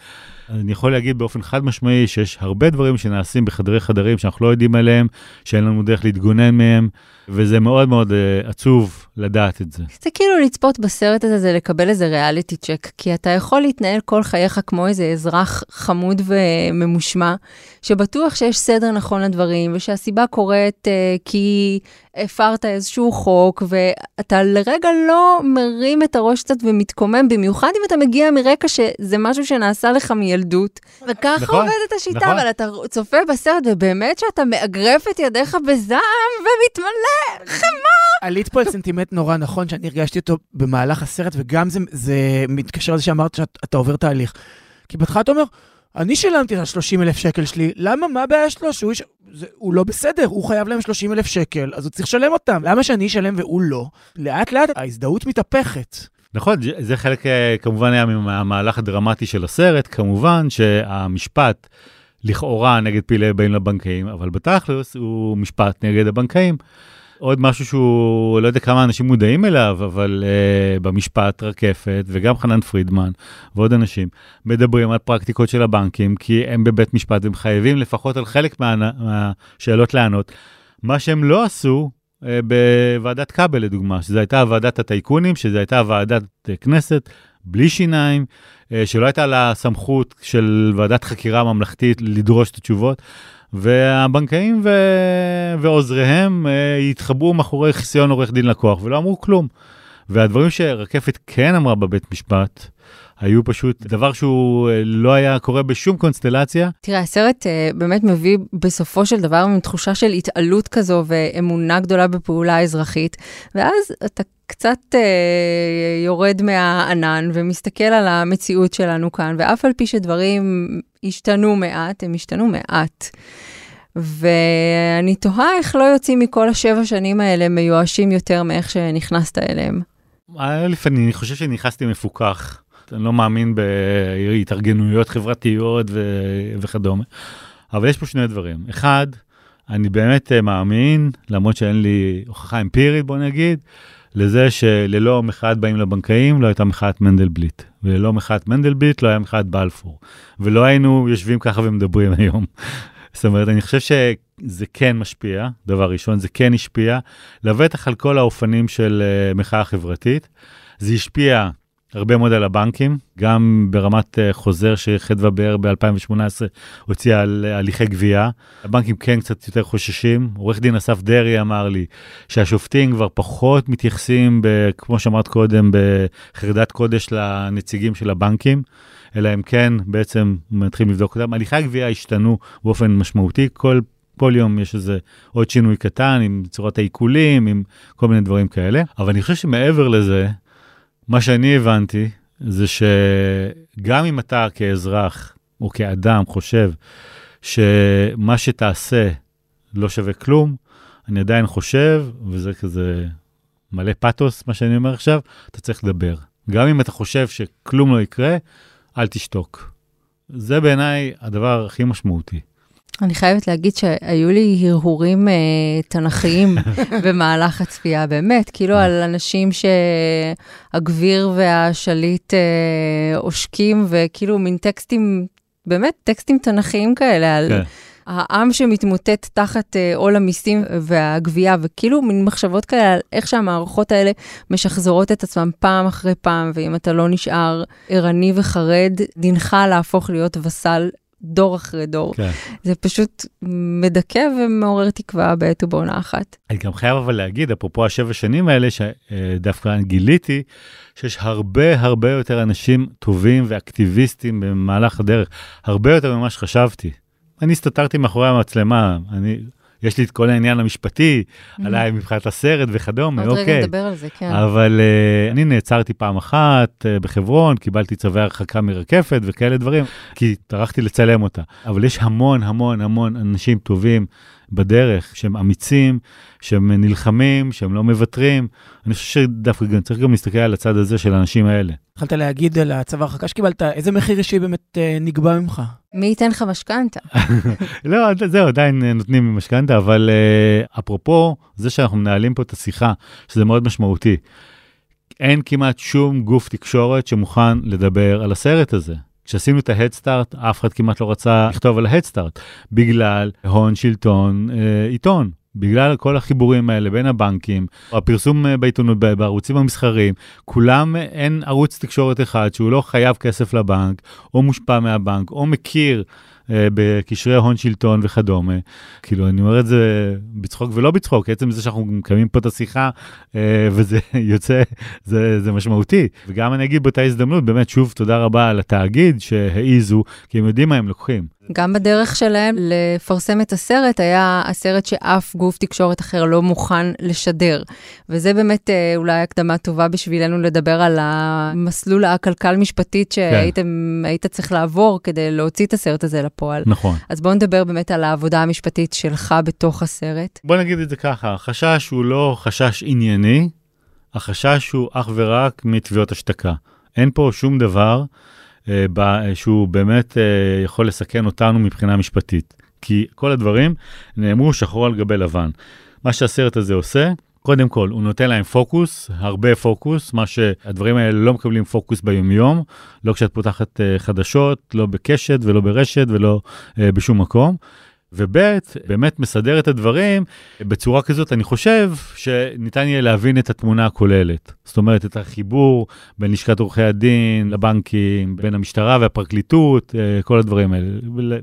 אני יכול להגיד באופן חד משמעי, שיש הרבה דברים שנעשים בחדרי חדרים, שאנחנו לא יודעים עליהם, שאין לנו דרך להתגונן מהם, וזה מאוד מאוד עצוב לדעת את זה. זה כאילו לצפות בסרט הזה, זה לקבל איזה ריאליטי צ'ק, כי אתה יכול להתנהל כל חייך כמו איזה אזרח חמוד וממושמע, שבטוח שיש סדר נכון לדברים, ושהסיבה קורית כי הפרת איזשהו חוק, ואתה לרגע לא מרים את הראש קצת ומתקומם, במיוחד אם אתה מגיע מרקע שזה משהו שנעשה לך מילדות. וככה נכון, עובדת השיטה, נכון. אבל אתה צופה בסרט, ובאמת שאתה מאגרף את ידיך בזעם ומתמלא חמור. עלית פה על סנטימט נורא נכון, שאני הרגשתי אותו במהלך הסרט, וגם זה, זה מתקשר לזה שאמרת שאתה עובר תהליך. כי בתחילה אתה אומר, אני שילמתי את ה-שלושים אלף שקל שלי, למה? מה הבעיה שלו? שהוא איש... זה, הוא לא בסדר, הוא חייב להם שלושים אלף שקל, אז הוא צריך לשלם אותם. למה שאני אשלם והוא לא? לאט לאט ההזדהות מתהפכת. נכון, זה חלק כמובן היה מהמהלך הדרמטי של הסרט, כמובן שהמשפט לכאורה נגד פעילי בין לבנקאים, אבל בתכלוס הוא משפט נגד הבנקאים. עוד משהו שהוא, לא יודע כמה אנשים מודעים אליו, אבל uh, במשפט רקפת, וגם חנן פרידמן, ועוד אנשים, מדברים על פרקטיקות של הבנקים, כי הם בבית משפט, והם חייבים לפחות על חלק מה, מהשאלות לענות. מה שהם לא עשו, uh, בוועדת קבל לדוגמה, שזו הייתה ועדת הטייקונים, שזו הייתה ועדת uh, כנסת, בלי שיניים, uh, שלא הייתה לה סמכות של ועדת חקירה ממלכתית לדרוש את התשובות, והבנקאים ו... ועוזריהם התחברו מאחורי חיסיון עורך דין לקוח, ולא אמרו כלום. והדברים שרקפת כן אמרה בבית משפט, היו פשוט דבר שהוא לא היה קורה בשום קונסטלציה. תראה, הסרט באמת מביא בסופו של דבר מתחושה של התעלות כזו ואמונה גדולה בפעולה האזרחית, ואז אתה קצת יורד מהענן ומסתכל על המציאות שלנו כאן, ואף על פי שדברים השתנו מעט, הם השתנו מעט. ואני תוהה איך לא יוצאים מכל השבע שנים האלה מיואשים יותר מאיך שנכנסת אליהם. אני חושב שנכנסתי מפוקח. אני לא מאמין בהתארגנויות חברתיות וכדומה. אבל יש פה שני דברים. אחד, אני באמת מאמין, למרות שאין לי הוכחה אמפירית, בוא נגיד, לזה שללא מחאת באים לבנקאים, לא הייתה מחאת מנדלבליט. וללא מחאת מנדלבליט, לא היה מחאת בלפור. ולא היינו יושבים ככה ומדברים היום. זאת אומרת, אני חושב שזה כן משפיע, דבר ראשון, זה כן השפיע, לבטח על כל האופנים של מחאה חברתית. זה השפיע הרבה מאוד על הבנקים, גם ברמת חוזר שחדווה באר ב-אלפיים שמונה עשרה הוציאה על הליכי גבייה. הבנקים כן קצת יותר חוששים. עורך דין אסף דרי אמר לי שהשופטים כבר פחות מתייחסים, ב, כמו שאמרת קודם, בחרדת קודש לנציגים של הבנקים, אלא הם כן בעצם מתחילים לבדוק אותם. הליכי הגבייה השתנו באופן משמעותי, כל פעם. כל יום יש איזה עוד שינוי קטן, עם צורת העיקולים, עם כל מיני דברים כאלה. אבל אני חושב שמעבר לזה, מה שאני הבנתי, זה שגם אם אתה כאזרח או כאדם חושב שמה שתעשה לא שווה כלום, אני עדיין חושב, וזה כזה מלא פאטוס, מה שאני אומר עכשיו, אתה צריך לדבר. גם אם אתה חושב שכלום לא יקרה, אל תשתוק. זה בעיניי הדבר הכי משמעותי. אני חייבת להגיד שהיו לי הרהורים אה, תנכיים במהלך הצפייה, באמת, כאילו על אנשים שהגביר והשליט אה, עושקים, וכאילו מין טקסטים, באמת טקסטים תנכיים כאלה, על okay. העם שמתמוטט תחת אה, עול המיסים והגבייה, וכאילו מין מחשבות כאלה על איך שהמערכות האלה משחזרות את עצמם פעם אחרי פעם, ואם אתה לא נשאר ערני וחרד, דינך להפוך להיות וסל דור אחרי דור. כן. זה פשוט מדכא ומעורר תקווה בעת ובעונה אחת. אני גם חייב אבל להגיד, אפרופו השבע שנים האלה, שדווקא גיליתי, שיש הרבה הרבה יותר אנשים טובים ואקטיביסטים במהלך הדרך. הרבה יותר ממה שחשבתי. אני הסתתרתי מאחורי המצלמה, אני... יש לי את כל העניין המשפטי, mm-hmm. עליי מבחינת הסרט וכדומה, עוד אוקיי. עוד רגע נדבר על זה, כן. אבל uh, אני נעצרתי פעם אחת uh, בחברון, קיבלתי צווי הרחקה מרקפת וכאלה דברים, כי טרחתי לצלם אותה. אבל יש המון המון המון אנשים טובים בדרך, שהם אמיצים, שהם נלחמים, שהם לא מוותרים. אני חושב שדווקא גם צריך גם להסתכל על הצד הזה של האנשים האלה. יכולת להגיד על הצווי הרחקה שקיבלת, איזה מחיר אישי באמת uh, נגבה ממך? מי ייתן לך משכנתה? לא, זהו, עדיין נותנים משכנתה, אבל אפרופו זה שאנחנו מנהלים פה את השיחה, שזה מאוד משמעותי, אין כמעט שום גוף תקשורת שמוכן לדבר על הסרט הזה. כשעשינו את ההדסטארט, אף אחד כמעט לא רצה לכתוב על ההדסטארט, בגלל הון, שלטון, עיתון. בגלל כל החיבורים האלה בין הבנקים, הפרסום בעיתונות, בערוצים המסחרים, כולם אין ערוץ תקשורת אחד שהוא לא חייב כסף לבנק, או מושפע מהבנק, או מכיר אה, בקשרי הון שלטון וכדומה. כאילו, אני אומר את זה בצחוק ולא בצחוק, בעצם זה שאנחנו מקיימים פה את השיחה, אה, וזה יוצא, זה, זה משמעותי. וגם אני אגיד באותה הזדמנות, באמת שוב תודה רבה לתאגיד שהעיזו, כי הם יודעים מה הם לוקחים. גם בדרך שלהם לפרסם את הסרט, היה הסרט שאף גוף תקשורת אחר לא מוכן לשדר. וזה באמת אולי הקדמה טובה בשבילנו לדבר על המסלול הכלכל משפטית שהיית צריך לעבור כדי להוציא את הסרט הזה לפועל. נכון. אז בואו נדבר באמת על העבודה המשפטית שלך בתוך הסרט. בוא נגיד את זה ככה, החשש הוא לא חשש ענייני, החשש הוא אך ורק מתביעות השתקה. אין פה שום דבר שהוא באמת יכול לסכן אותנו מבחינה משפטית. כי כל הדברים נאמרו שחור על גבי לבן. מה שהסרט הזה עושה, קודם כל, הוא נותן להם פוקוס, הרבה פוקוס, מה שהדברים האלה לא מקבלים פוקוס ביומיום, לא כשאת פותחת חדשות, לא בקשת ולא ברשת ולא בשום מקום. ובית, באמת מסדר את הדברים, בצורה כזאת אני חושב שניתן יהיה להבין את התמונה הכוללת. זאת אומרת, את החיבור בין לשכת עורכי הדין, לבנקים, בין המשטרה והפרקליטות, כל הדברים האלה.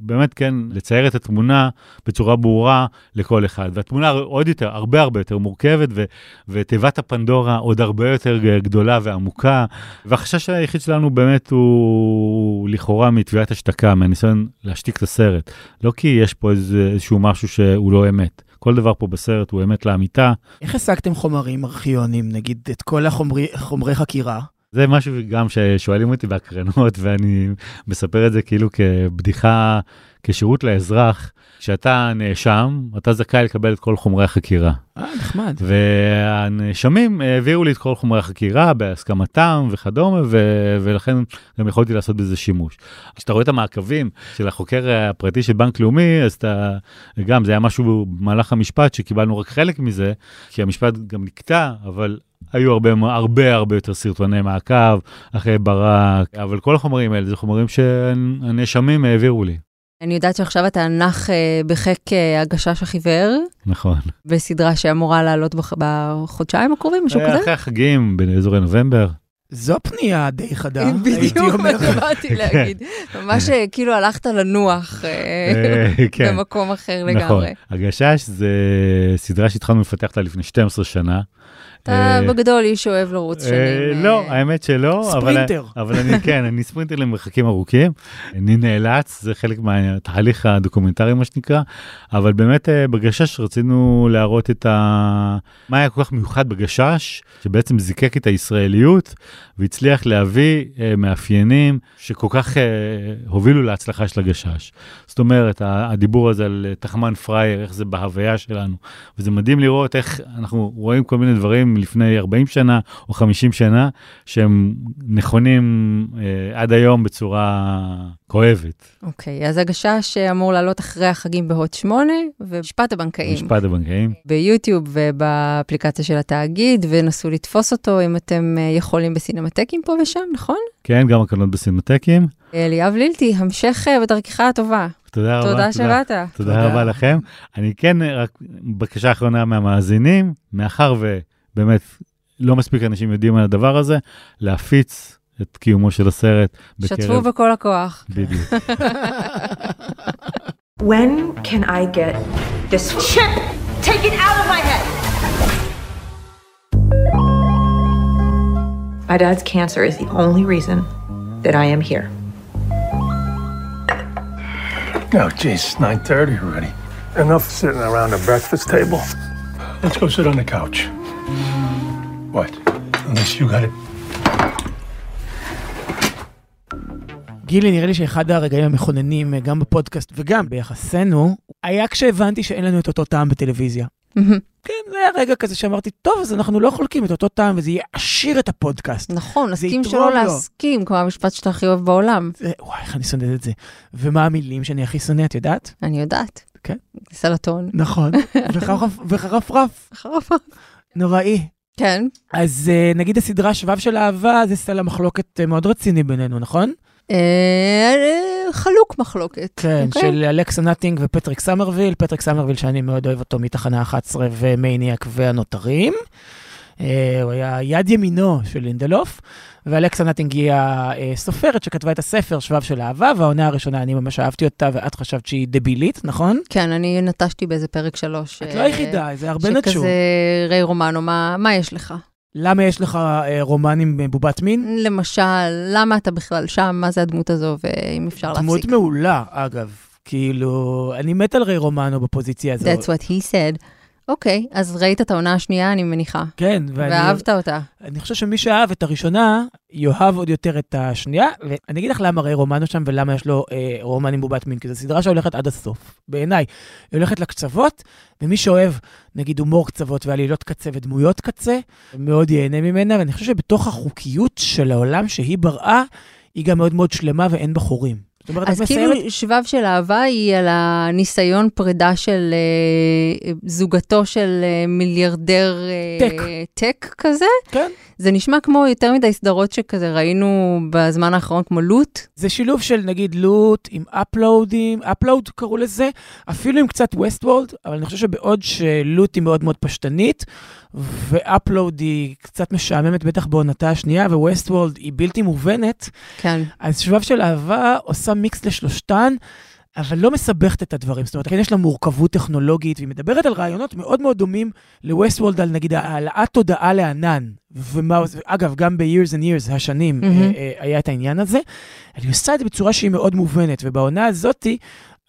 באמת כן, לצייר את התמונה בצורה ברורה לכל אחד. והתמונה עוד יותר, הרבה הרבה יותר מורכבת, ו- ותיבת הפנדורה עוד הרבה יותר גדולה ועמוקה. והחשש היחיד שלנו באמת הוא לכאורה מתביעת השתקה, מהניסיון להשתיק את הסרט. לא כי יש פה איזשהו משהו שהוא לא אמת. כל דבר פה בסרט הוא אמת לאמיתה. איך השגתם חומרים ארכיונים, נגיד את כל החומרי, חומרי חקירה? זה משהו גם ששואלים אותי בהקרנות, ואני מספר את זה כאילו כבדיחה, כשירות לאזרח, שאתה נאשם, אתה זכאי לקבל את כל חומרי החקירה. אה, נחמד. והנאשמים העבירו לי את כל חומרי החקירה, בהסכמתם וכדומה, ו- ולכן גם יכולתי לעשות בזה שימוש. כשאתה רואה את המעקבים של החוקר הפרטי של בנק לאומי, אז אתה, גם זה היה משהו במהלך המשפט, שקיבלנו רק חלק מזה, כי המשפט גם נקטע, אבל... היו הרבה, הרבה, הרבה יותר סרטוני מעקב, אחרי ברק, אבל כל החומרים האלה, זה חומרים שהנאשמים העבירו לי. אני יודעת שעכשיו אתה נח בחק הגשש החיוור. נכון. בסדרה שאמורה לעלות בחודשיים הקרובים, משהו כזה? אחרי החגים, באזורי נובמבר. זו פנייה די חדה. בדיוק מה שבאתי להגיד. ממש כאילו הלכת לנוח במקום אחר לגמרי. נכון. הגשש זה סדרה שהתחלנו לפתח אותה לפני שתים עשרה שנה. אתה בגדול איש אוהב לרוץ שנים. לא, האמת שלא. ספרינטר. אבל אני כן, אני ספרינטר למרחקים ארוכים. אני נאלץ, זה חלק מהתהליך הדוקומנטרי, מה שנקרא. אבל באמת בגשש רצינו להראות את מה היה כל כך מיוחד בגשש, שבעצם זיקק את הישראליות, והצליח להביא מאפיינים שכל כך הובילו להצלחה של הגשש. זאת אומרת, הדיבור הזה על תחמן פרייר, איך זה בהוויה שלנו. וזה מדהים לראות איך אנחנו רואים כל מיני דברים לפני ארבעים שנה או חמישים שנה, שהם נכונים אה, עד היום בצורה כואבת. אוקיי, okay, אז הגשש אמור לעלות אחרי החגים בהוט שמונה, ומשפט הבנקאים. משפט הבנקאים. ביוטיוב ובאפליקציה של התאגיד, ונסו לתפוס אותו אם אתם יכולים בסינמטקים פה ושם, נכון? כן, גם הקרנות בסינמטקים. אליאב לילתי, המשך בדרכך הטובה. תודה רבה. תודה שבאת. תודה רבה לכם. אני כן, רק בקשה האחרונה מהמאזינים, מאחר ובאמת לא מספיק אנשים יודעים על הדבר הזה, להפיץ את קיומו של הסרט. שתפו בכל הכוח. בדיוק. When can I get this chip taken out of my head? My dad's cancer is the only reason that I am here. Oh, geez, nine thirty already. Enough sitting around a breakfast table. Let's go sit on the couch. What? Unless you got it. גילי, נראה לי שאחד הרגעים המכוננים, גם בפודקאסט וגם ביחסנו, היה כשהבנתי שאין לנו את אותו טעם בטלוויזיה. כן, זה היה רגע כזה שאמרתי, טוב, אז אנחנו לא חולקים את אותו טעם, וזה יעשיר את הפודקאסט. נכון, נסכים שלא להסכים, כמו המשפט שאתה הכי אוהב בעולם. וואי, איך אני שונאת את זה. ומה המילים שאני הכי שונא, את יודעת? אני יודעת. כן? סלטון. נכון, וחרפרף. חרפרף. נוראי. כן. אז נגיד הסדרה שבב של אהבה, זה סלע מחלוקת מאוד רציני בינינו, נכון? חלוק מחלוקת. כן, של אלכסה נאטינג ופטריק סמרוויל, פטריק סמרוויל שאני מאוד אוהב אותו מתחנה אחת עשרה ומייניאק והנותרים, הוא היה יד ימינו של לינדלוף, ואלכסה נאטינג היא הסופרת שכתבה את הספר שבב של אהבה, והעונה הראשונה אני ממש אהבתי אותה, ואת חשבת שהיא דבילית, נכון? כן, אני נטשתי באיזה פרק שלוש. את לא היחידה, זה הרבה נטשו. שכזה רי רומנו, מה יש לך? למה יש לך רומנים בובת מין? למשל, למה אתה בכלל שם? מה זה הדמות הזו? ואם אפשר להפסיק. דמות מעולה, אגב. כאילו, אני מת על רי רומנו בפוזיציה הזו. That's what he said. אוקיי, אז ראית את העונה השנייה, אני מניחה. כן. ואהבת אותה. אני חושב שמי שאהב את הראשונה, יאהב עוד יותר את השנייה. ואני אגיד לך למה רי רומנו שם, ולמה יש לו רומנים בובת מין, כי זו סדרה שהולכת עד הסוף. בעיניי, היא הולכת לקצוות, ומי שאוהב, נגיד, הומור קצוות ועלילות קצה ודמויות קצה, מאוד ייהנה ממנה, ואני חושב שבתוך החוקיות של העולם שהיא בראה, היא גם מאוד מאוד שלמה ואין בה חורים. אז כאילו שבב של אהבה היא על הניסיון פרידה של זוגתו של מיליארדר טק כזה. כן. זה נשמע כמו יותר מדי סדרות שכזה ראינו בזמן האחרון כמו לוט. זה שילוב של נגיד לוט עם אפלואודים, אפלואוד קראו לזה, אפילו עם קצת ווסטוולד, אבל אני חושב שבעוד שלוט היא מאוד מאוד פשטנית, ואפלואוד היא קצת משעממת בטח בעונתה השנייה, וווסטוולד היא בלתי מובנת. כן. אז שבב של אהבה עושה מיקס לשלושתן, אבל לא מסבכת את הדברים. זאת אומרת, כן יש לה מורכבות טכנולוגית, והיא מדברת על רעיונות מאוד מאוד דומים ל-Westworld, על נגיד העלאת תודעה לענן. ומה, אגב, גם ב-Years and Years, השנים, mm-hmm. היה את העניין הזה. אני עושה את זה בצורה שהיא מאוד מובנת, ובעונה הזאת,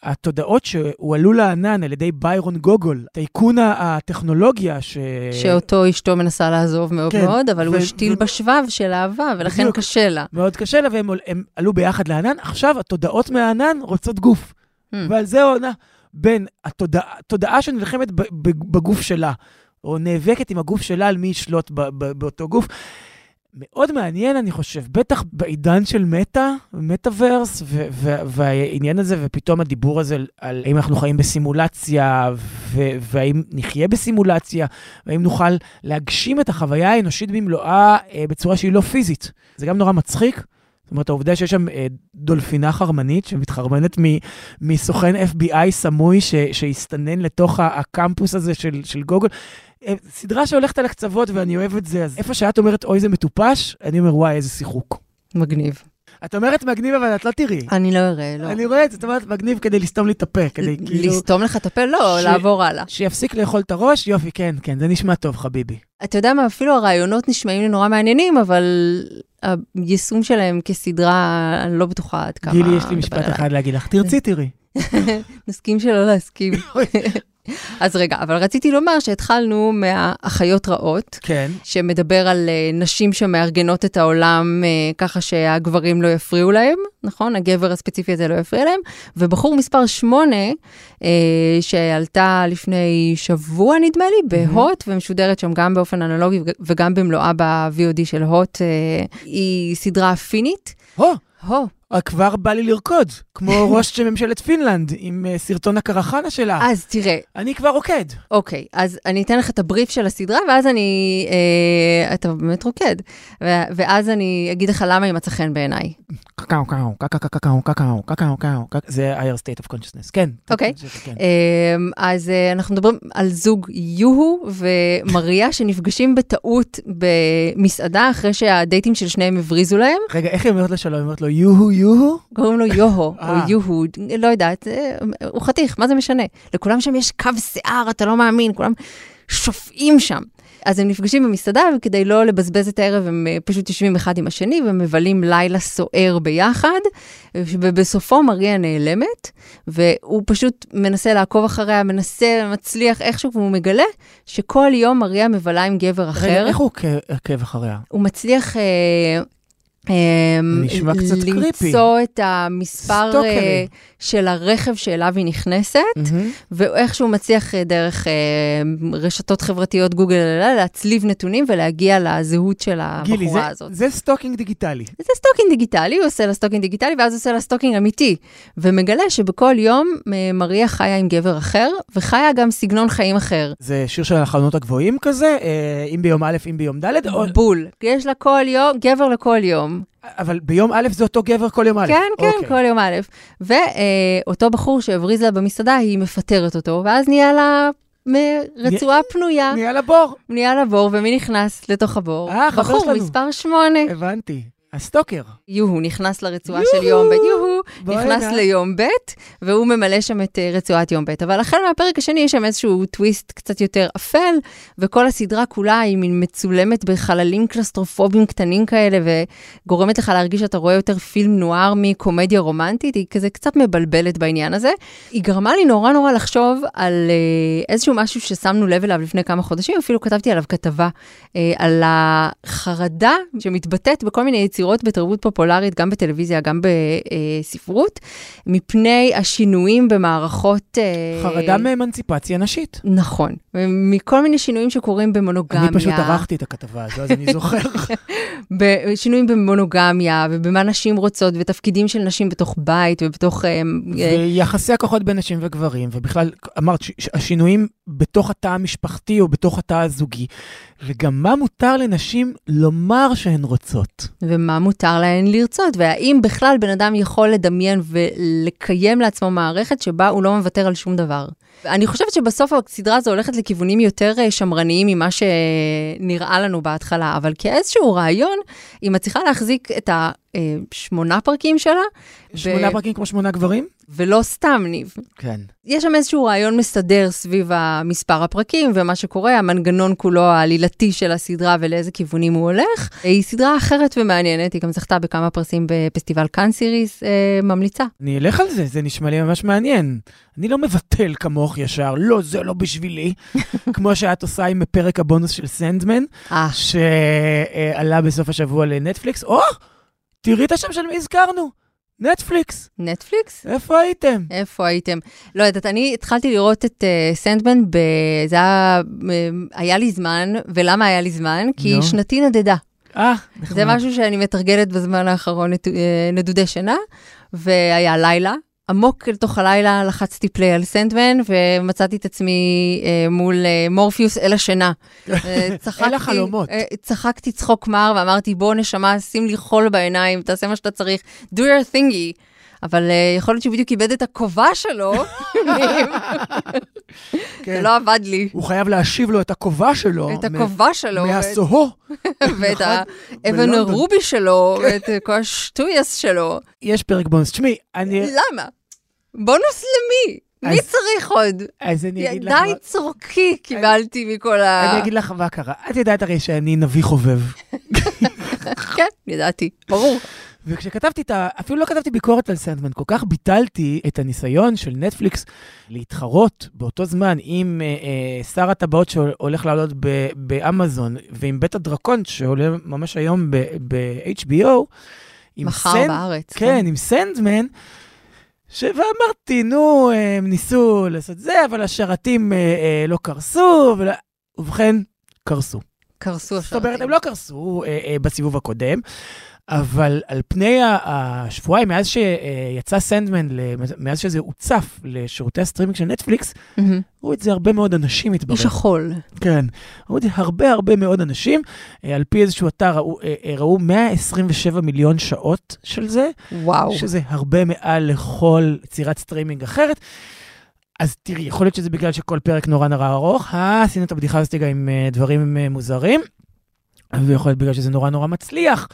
התודעות שהועלו לענן על ידי ביירון גוגול, טייקון הטכנולוגיה ש... שאותו אשתו מנסה לעזוב מאוד כן, מאוד, אבל ו... הוא השתיל ו... בשבב של אהבה, ולכן בדיוק, קשה לה. מאוד קשה לה, והם הם עלו ביחד לענן. עכשיו התודעות מהענן רוצות גוף. Hmm. ועל זה עונה בין התודעה, התודעה שנלחמת בגוף שלה, או נאבקת עם הגוף שלה על מי ישלוט ב, ב, באותו גוף. מאוד מעניין, אני חושב, בטח בעידן של מטה, מטאוורס, והעניין הזה, ופתאום הדיבור הזה על האם אנחנו חיים בסימולציה, והאם נחיה בסימולציה, והאם נוכל להגשים את החוויה האנושית במלואה בצורה שהיא לא פיזית. זה גם נורא מצחיק. זאת אומרת, העובדה שיש שם דולפינה חרמנית, שמתחרמנת מסוכן אף בי איי סמוי, שהסתנן לתוך הקמפוס הזה של גוגל. סדרה שהולכת על הקצוות, ואני אוהב את זה, אז איפה שאת אומרת, אוי, זה מטופש, אני אומר, וואי, איזה שיחוק. מגניב. את אומרת מגניב, אבל את לא תראי. אני לא אראה, לא. אני רואה את זה, זאת אומרת, מגניב כדי לסתום לי את הפה, כדי כאילו... לסתום לך את הפה? לא, לעבור הלאה. שיפסיק לאכול את הראש, יופי, כן, כן, זה נשמע טוב, חביבי. אתה יודע מה, אפילו הרעיונות נשמעים לי נורא מעניינים, אבל היישום שלהם כסדרה, אני לא בטוחה עד כמה... גילי, יש לי משפט אחד להגיד לך, תרצי, תראי. נסכים שלא להסכים. אז רגע, אבל רציתי לומר שהתחלנו מהאחיות רעות, כן. שמדבר על נשים שמארגנות את העולם ככה שהגברים לא יפריעו להם, נכון? הגבר הספציפי הזה לא יפריע להם, ובחור מספר שמונה, אה, שעלתה לפני שבוע נדמה לי, בהוט, mm-hmm. ומשודרת שם גם באופן אנלוגי וגם במלואה ב-וי או די של הוט, אה, היא סדרה פינית. הו! Oh. הו! כבר בא לי לרקוד, כמו ראש ממשלת פינלנד, עם סרטון הקרחנה שלה. אז תראה. אני כבר רוקד. אוקיי, אז אני אתן לך את הבריף של הסדרה, ואז אני... אתה באמת רוקד. ואז אני אגיד לך למה היא מצא חן בעיניי. קקאו, קקאו, קקאו, קקאו, קקאו, קקאו, קקאו. זה higher state of consciousness, כן. אוקיי. אז אנחנו מדברים על זוג יוהו ומריה, שנפגשים בטעות במסעדה, אחרי שהדייטים של שניהם הבריזו להם. רגע, איך היא אומרת לשלום? היא אומרת לו, יוהו, יוהו? קוראים לו יוהו, או יוהו, לא יודעת, הוא חתיך, מה זה משנה? לכולם שם יש קו שיער, אתה לא מאמין, כולם שופעים שם. אז הם נפגשים במסעדה, וכדי לא לבזבז את הערב, הם פשוט יושבים אחד עם השני, ומבלים לילה סוער ביחד, ובסופו מריה נעלמת, והוא פשוט מנסה לעקוב אחריה, מנסה, מצליח איכשהו, והוא מגלה שכל יום מריה מבלה עם גבר אחר. רגע, איך הוא עוקב אחריה? הוא מצליח... נשמע קצת קריפי. למצוא את המספר של הרכב שאליו היא נכנסת, ואיכשהו מצליח דרך רשתות חברתיות גוגל להצליב נתונים ולהגיע לזהות של הבחורה הזאת. זה סטוקינג דיגיטלי. זה סטוקינג דיגיטלי, הוא עושה לה סטוקינג דיגיטלי, ואז עושה לה סטוקינג אמיתי, ומגלה שבכל יום מריה חיה עם גבר אחר, וחיה גם סגנון חיים אחר. זה שיר של החלונות הגבוהים כזה, אם ביום א', אם ביום ד', בול. יש לה כל יום, גבר לכל יום. אבל ביום א' זה אותו גבר כל יום א'. כן, כן, okay. כל יום א'. ואותו בחור שהבריז לה במסעדה, היא מפטרת אותו, ואז נהיה לה רצועה נ... פנויה. נהיה לה בור. נהיה לה בור, ומי נכנס לתוך הבור? אה, חבר שלנו. בחור מספר שמונה. הבנתי. הסטוקר. יוהו, נכנס לרצועה יוהו, של יום ב', יוהו, נכנס נה. ליום ב', והוא ממלא שם את רצועת יום ב'. אבל החל מהפרק השני יש שם איזשהו טוויסט קצת יותר אפל, וכל הסדרה כולה היא מין מצולמת בחללים קלסטרופובים קטנים כאלה, וגורמת לך להרגיש שאתה רואה יותר פילם נוער מקומדיה רומנטית, היא כזה קצת מבלבלת בעניין הזה. היא גרמה לי נורא נורא לחשוב על איזשהו משהו ששמנו לב אליו לפני כמה חודשים, אפילו כתבתי עליו כתבה, על החרדה שמתבטאת בכל מיני יצירות בתרבות פופולרית, גם בטלוויזיה, גם בספרות, מפני השינויים במערכות... חרדה מאמנציפציה נשית. נכון. מכל מיני שינויים שקורים במונוגמיה. אני פשוט ערכתי את הכתבה הזו, אז אני זוכר. שינויים במונוגמיה, ובמה נשים רוצות, ותפקידים של נשים בתוך בית, ובתוך... ויחסי הכוחות בין נשים וגברים, ובכלל, אמרת, השינויים בתוך התא המשפחתי, או בתוך התא הזוגי, וגם מה מותר לנשים לומר שהן רוצות. ומה מותר להן לרצות, והאם בכלל בן אדם יכול לדמיין ולקיים לעצמו מערכת שבה הוא לא מוותר על שום דבר. אני חושבת שבסוף הסדרה הזו הולכת לכיוונים יותר שמרניים ממה שנראה לנו בהתחלה, אבל כאיזשהו רעיון, היא מצליחה להחזיק את השמונה פרקים שלה. שמונה ו... פרקים כמו שמונה גברים? ולא סתם, ניב. כן. יש שם איזשהו רעיון מסדר סביב המספר הפרקים, ומה שקורה, המנגנון כולו העלילתי של הסדרה, ולאיזה כיוונים הוא הולך. היא סדרה אחרת ומעניינת, היא גם זכתה בכמה פרסים בפסטיבל קאן סיריס, אה, ממליצה. אני אלך על זה, זה נשמע לי ממש מעניין. אני לא מבטל כמוך ישר, לא, זה לא בשבילי, כמו שאת עושה עם פרק הבונוס של סנדמן, שעלה בסוף השבוע לנטפליקס, או, תראי את השם של מי הזכרנו. נטפליקס. נטפליקס? איפה הייתם? איפה הייתם? לא יודעת, אני התחלתי לראות את uh, סנדמן, ב... זה היה... היה לי זמן, ולמה היה לי זמן? כי no. שנתי נדדה. אה, נכון. זה משהו שאני מתרגלת בזמן האחרון, נד... נדודי שינה, והיה לילה. עמוק לתוך הלילה לחצתי פליי על סנדמן, ומצאתי את עצמי אה, מול אה, מורפיוס אל השינה. אל החלומות. אה, צחקתי צחוק מר, ואמרתי, בוא נשמה, שים לי חול בעיניים, תעשה מה שאתה צריך, do your thingy. אבל uh, יכול להיות שבדיוק איבד את הכובע שלו. זה לא עבד לי. הוא חייב להשיב לו את הכובע שלו. את הכובע שלו. מהסוהו. ואת האבן הרובי שלו, ואת כל השטויס שלו. יש פרק בונוס. שמי, אני... למה? בונוס למי? מי צריך עוד? אז אני אגיד לך... די צורקי קיבלתי מכל ה... אני אגיד לך מה קרה. את ידעת הרי שאני נביא חובב. כן, ידעתי. ברור. וכשכתבתי את ה... אפילו לא כתבתי ביקורת על סנדמן, כל כך ביטלתי את הניסיון של נטפליקס להתחרות באותו זמן עם אה, אה, שר הטבעות שהולך לעלות ב- באמזון, ועם בית הדרקון שעולה ממש היום ב-אייץ' בי או. מחר סנד... בארץ. כן, כן, עם סנדמן, שאמרתי, נו, הם ניסו לעשות זה, אבל השרתים אה, אה, לא קרסו, ולא... ובכן, קרסו. קרסו השרתים. זאת אומרת, הם לא קרסו אה, אה, בסיבוב הקודם, אבל על פני השבועיים, מאז שיצא סנדמן, מאז שזה הוצף לשירותי הסטרימינג של נטפליקס, ראו את זה הרבה מאוד אנשים התברר. יש החול. כן, ראו את זה הרבה הרבה מאוד אנשים, על פי איזשהו אתר ראו מאה עשרים ושבע מיליון שעות של זה, שזה הרבה מעל לכל יצירת סטרימינג אחרת, אז תראי, יכול להיות שזה בגלל שכל פרק נורא נורא ארוך, עשינו את הבדיחה הזאת גם עם דברים מוזרים, ויכול להיות בגלל שזה נורא נורא מצליח,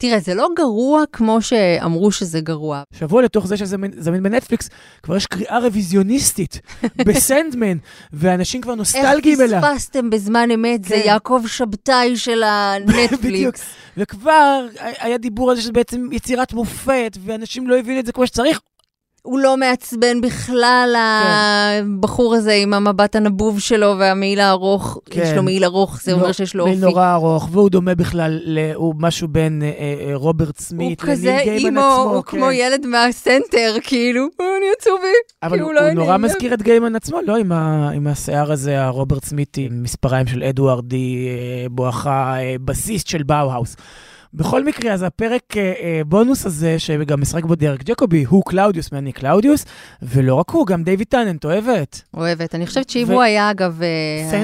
תראה, זה לא גרוע כמו שאמרו שזה גרוע. שבוע לתוך זה שזה זמין בנטפליקס, כבר יש קריאה רוויזיוניסטית בסנדמן, ואנשים כבר נוסטלגיים אליו. איך תספסתם בזמן אמת, זה יעקב שבתאי של הנטפליקס. וכבר היה דיבור על זה שזה בעצם יצירת מופת, ואנשים לא הבינו את זה כמו שצריך. הוא לא מעצבן בכלל, הבחור הזה עם המבט הנבוב שלו והמעיל הארוך, יש לו מעיל ארוך, זה אומר שיש לו אופי. מעיל נורא ארוך, והוא דומה בכלל, הוא משהו בין רוברט סמית, הוא כזה אימו, הוא כמו ילד מהסנטר, כאילו, אני עצובי. אבל הוא נורא מזכיר את גיימן עצמו, לא עם השיער הזה, הרוברט סמית עם מספריים של אדוארד די בואכה, בסיסט של באוהאוס. בכל מקרה, אז הפרק בונוס הזה, שגם משחק בו דרק ג'קובי, הוא קלאודיוס, מעני קלאודיוס, ולא רק הוא, גם דיוויד טננט, אוהבת. אוהבת, אני חושבת שאם הוא היה, אגב,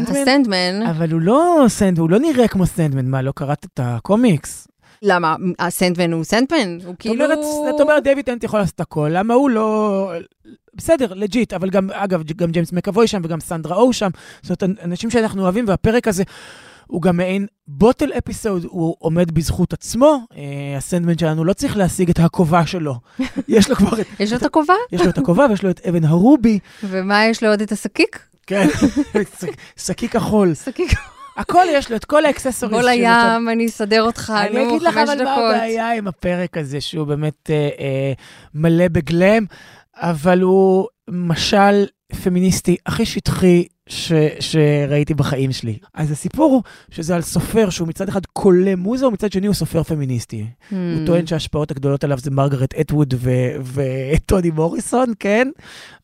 הסנדמן. אבל הוא לא סנדמן, הוא לא נראה כמו סנדמן, מה, לא קראת את הקומיקס? למה? הסנדמן הוא סנדמן? הוא כאילו... זאת אומרת, דיוויד טננט יכול לעשות הכל, למה הוא לא... בסדר, לג'יט, אבל גם, אגב, גם ג'יימס מקאבוי שם, וגם סנדרה או שם, זאת אומרת, אנשים שאנחנו אוהבים, והפרק הזה הוא גם מעין בוטל אפיסוד, הוא עומד בזכות עצמו, הסנדמן שלנו לא צריך להשיג את הכובע שלו. יש לו כבר את... יש לו את הכובע? יש לו את הכובע, ויש לו את אבן הרובי. ומה יש לו עוד את הסקיק? כן, סקיק החול. סקיק החול. הכל יש לו, את כל האקססוריז. כל הים, אני אסדר אותך, אני אגיד לך על מה הבעיה עם הפרק הזה, שהוא באמת מלא בגלם, אבל הוא משל פמיניסטי הכי שטחי, ש, שראיתי בחיים שלי. אז הסיפור הוא שזה על סופר שהוא מצד אחד קולה מוזה, ומצד שני הוא סופר פמיניסטי. Mm. הוא טוען שההשפעות הגדולות עליו זה מרגרט אטווד וטוני מוריסון, כן?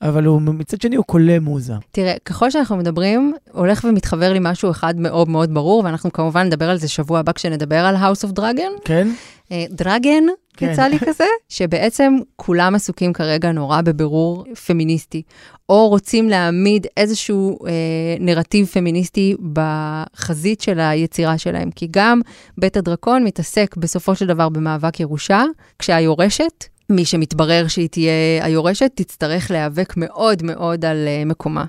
אבל הוא, מצד שני הוא קולה מוזה. תראה, ככל שאנחנו מדברים, הולך ומתחבר לי משהו אחד מאוד מאוד ברור, ואנחנו כמובן נדבר על זה שבוע הבא כשנדבר על House of Dragon. כן. דרגן, יצא לי כזה, שבעצם כולם עסוקים כרגע נורא בבירור פמיניסטי, או רוצים להעמיד איזשהו אה, נרטיב פמיניסטי בחזית של היצירה שלהם, כי גם בית הדרקון מתעסק בסופו של דבר במאבק ירושה, כשהיורשת, מי שמתברר שהיא תהיה היורשת, תצטרך להיאבק מאוד מאוד על אה, מקומה.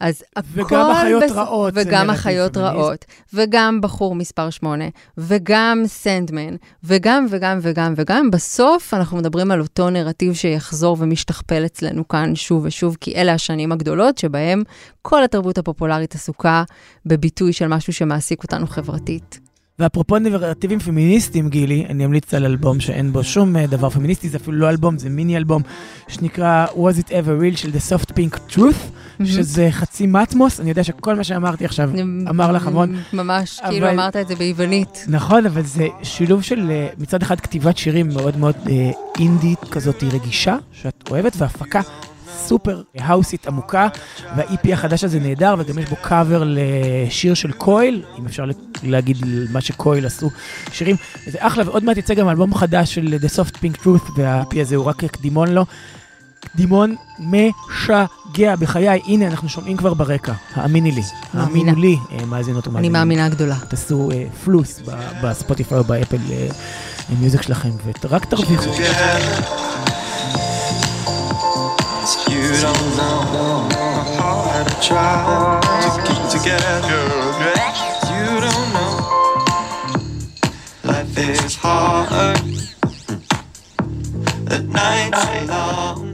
אז וגם החיות בס... רעות. וגם החיות רעות. וגם בחור מספר שמונה. וגם סנדמן. וגם וגם וגם וגם. בסוף אנחנו מדברים על אותו נרטיב שיחזור ומשתכפל אצלנו כאן שוב ושוב, כי אלה השנים הגדולות שבהם כל התרבות הפופולרית עסוקה בביטוי של משהו שמעסיק אותנו חברתית. ואפרופו נרטיבים פמיניסטיים, גילי, אני אמליץ על אלבום שאין בו שום דבר פמיניסטי, זה אפילו לא אלבום, זה מיני אלבום, שנקרא Was It Ever Real של The Soft Pink Truth, שזה חצי מטמוס, אני יודע שכל מה שאמרתי עכשיו אמר לך המון. ממש, כאילו אמרת את זה ביוונית. נכון, אבל זה שילוב של מצד אחד כתיבת שירים מאוד מאוד אינדית כזאת רגישה, שאת אוהבת, והפקה סופר האוסית עמוקה, והאי-פי החדש הזה נהדר, וגם יש בו קאבר לשיר של קויל, אם אפשר להגיד מה שקויל עשו שירים, זה אחלה, ועוד מעט יצא גם אלבום חדש של The Soft Pink Truth, והאי-פי הזה הוא רק קדימון לו, קדימון משגע בחיי, הנה אנחנו שומעים כבר ברקע, האמיני לי, האמינו לי, מאזינות ומאזינים. אני מאמינה גדולה. תעשו פלוס בספוטיפיי או באפל מיוזיק שלכם, ורק תרוויחו. You don't know how to try to keep together. You don't know life is hard. The nights are long.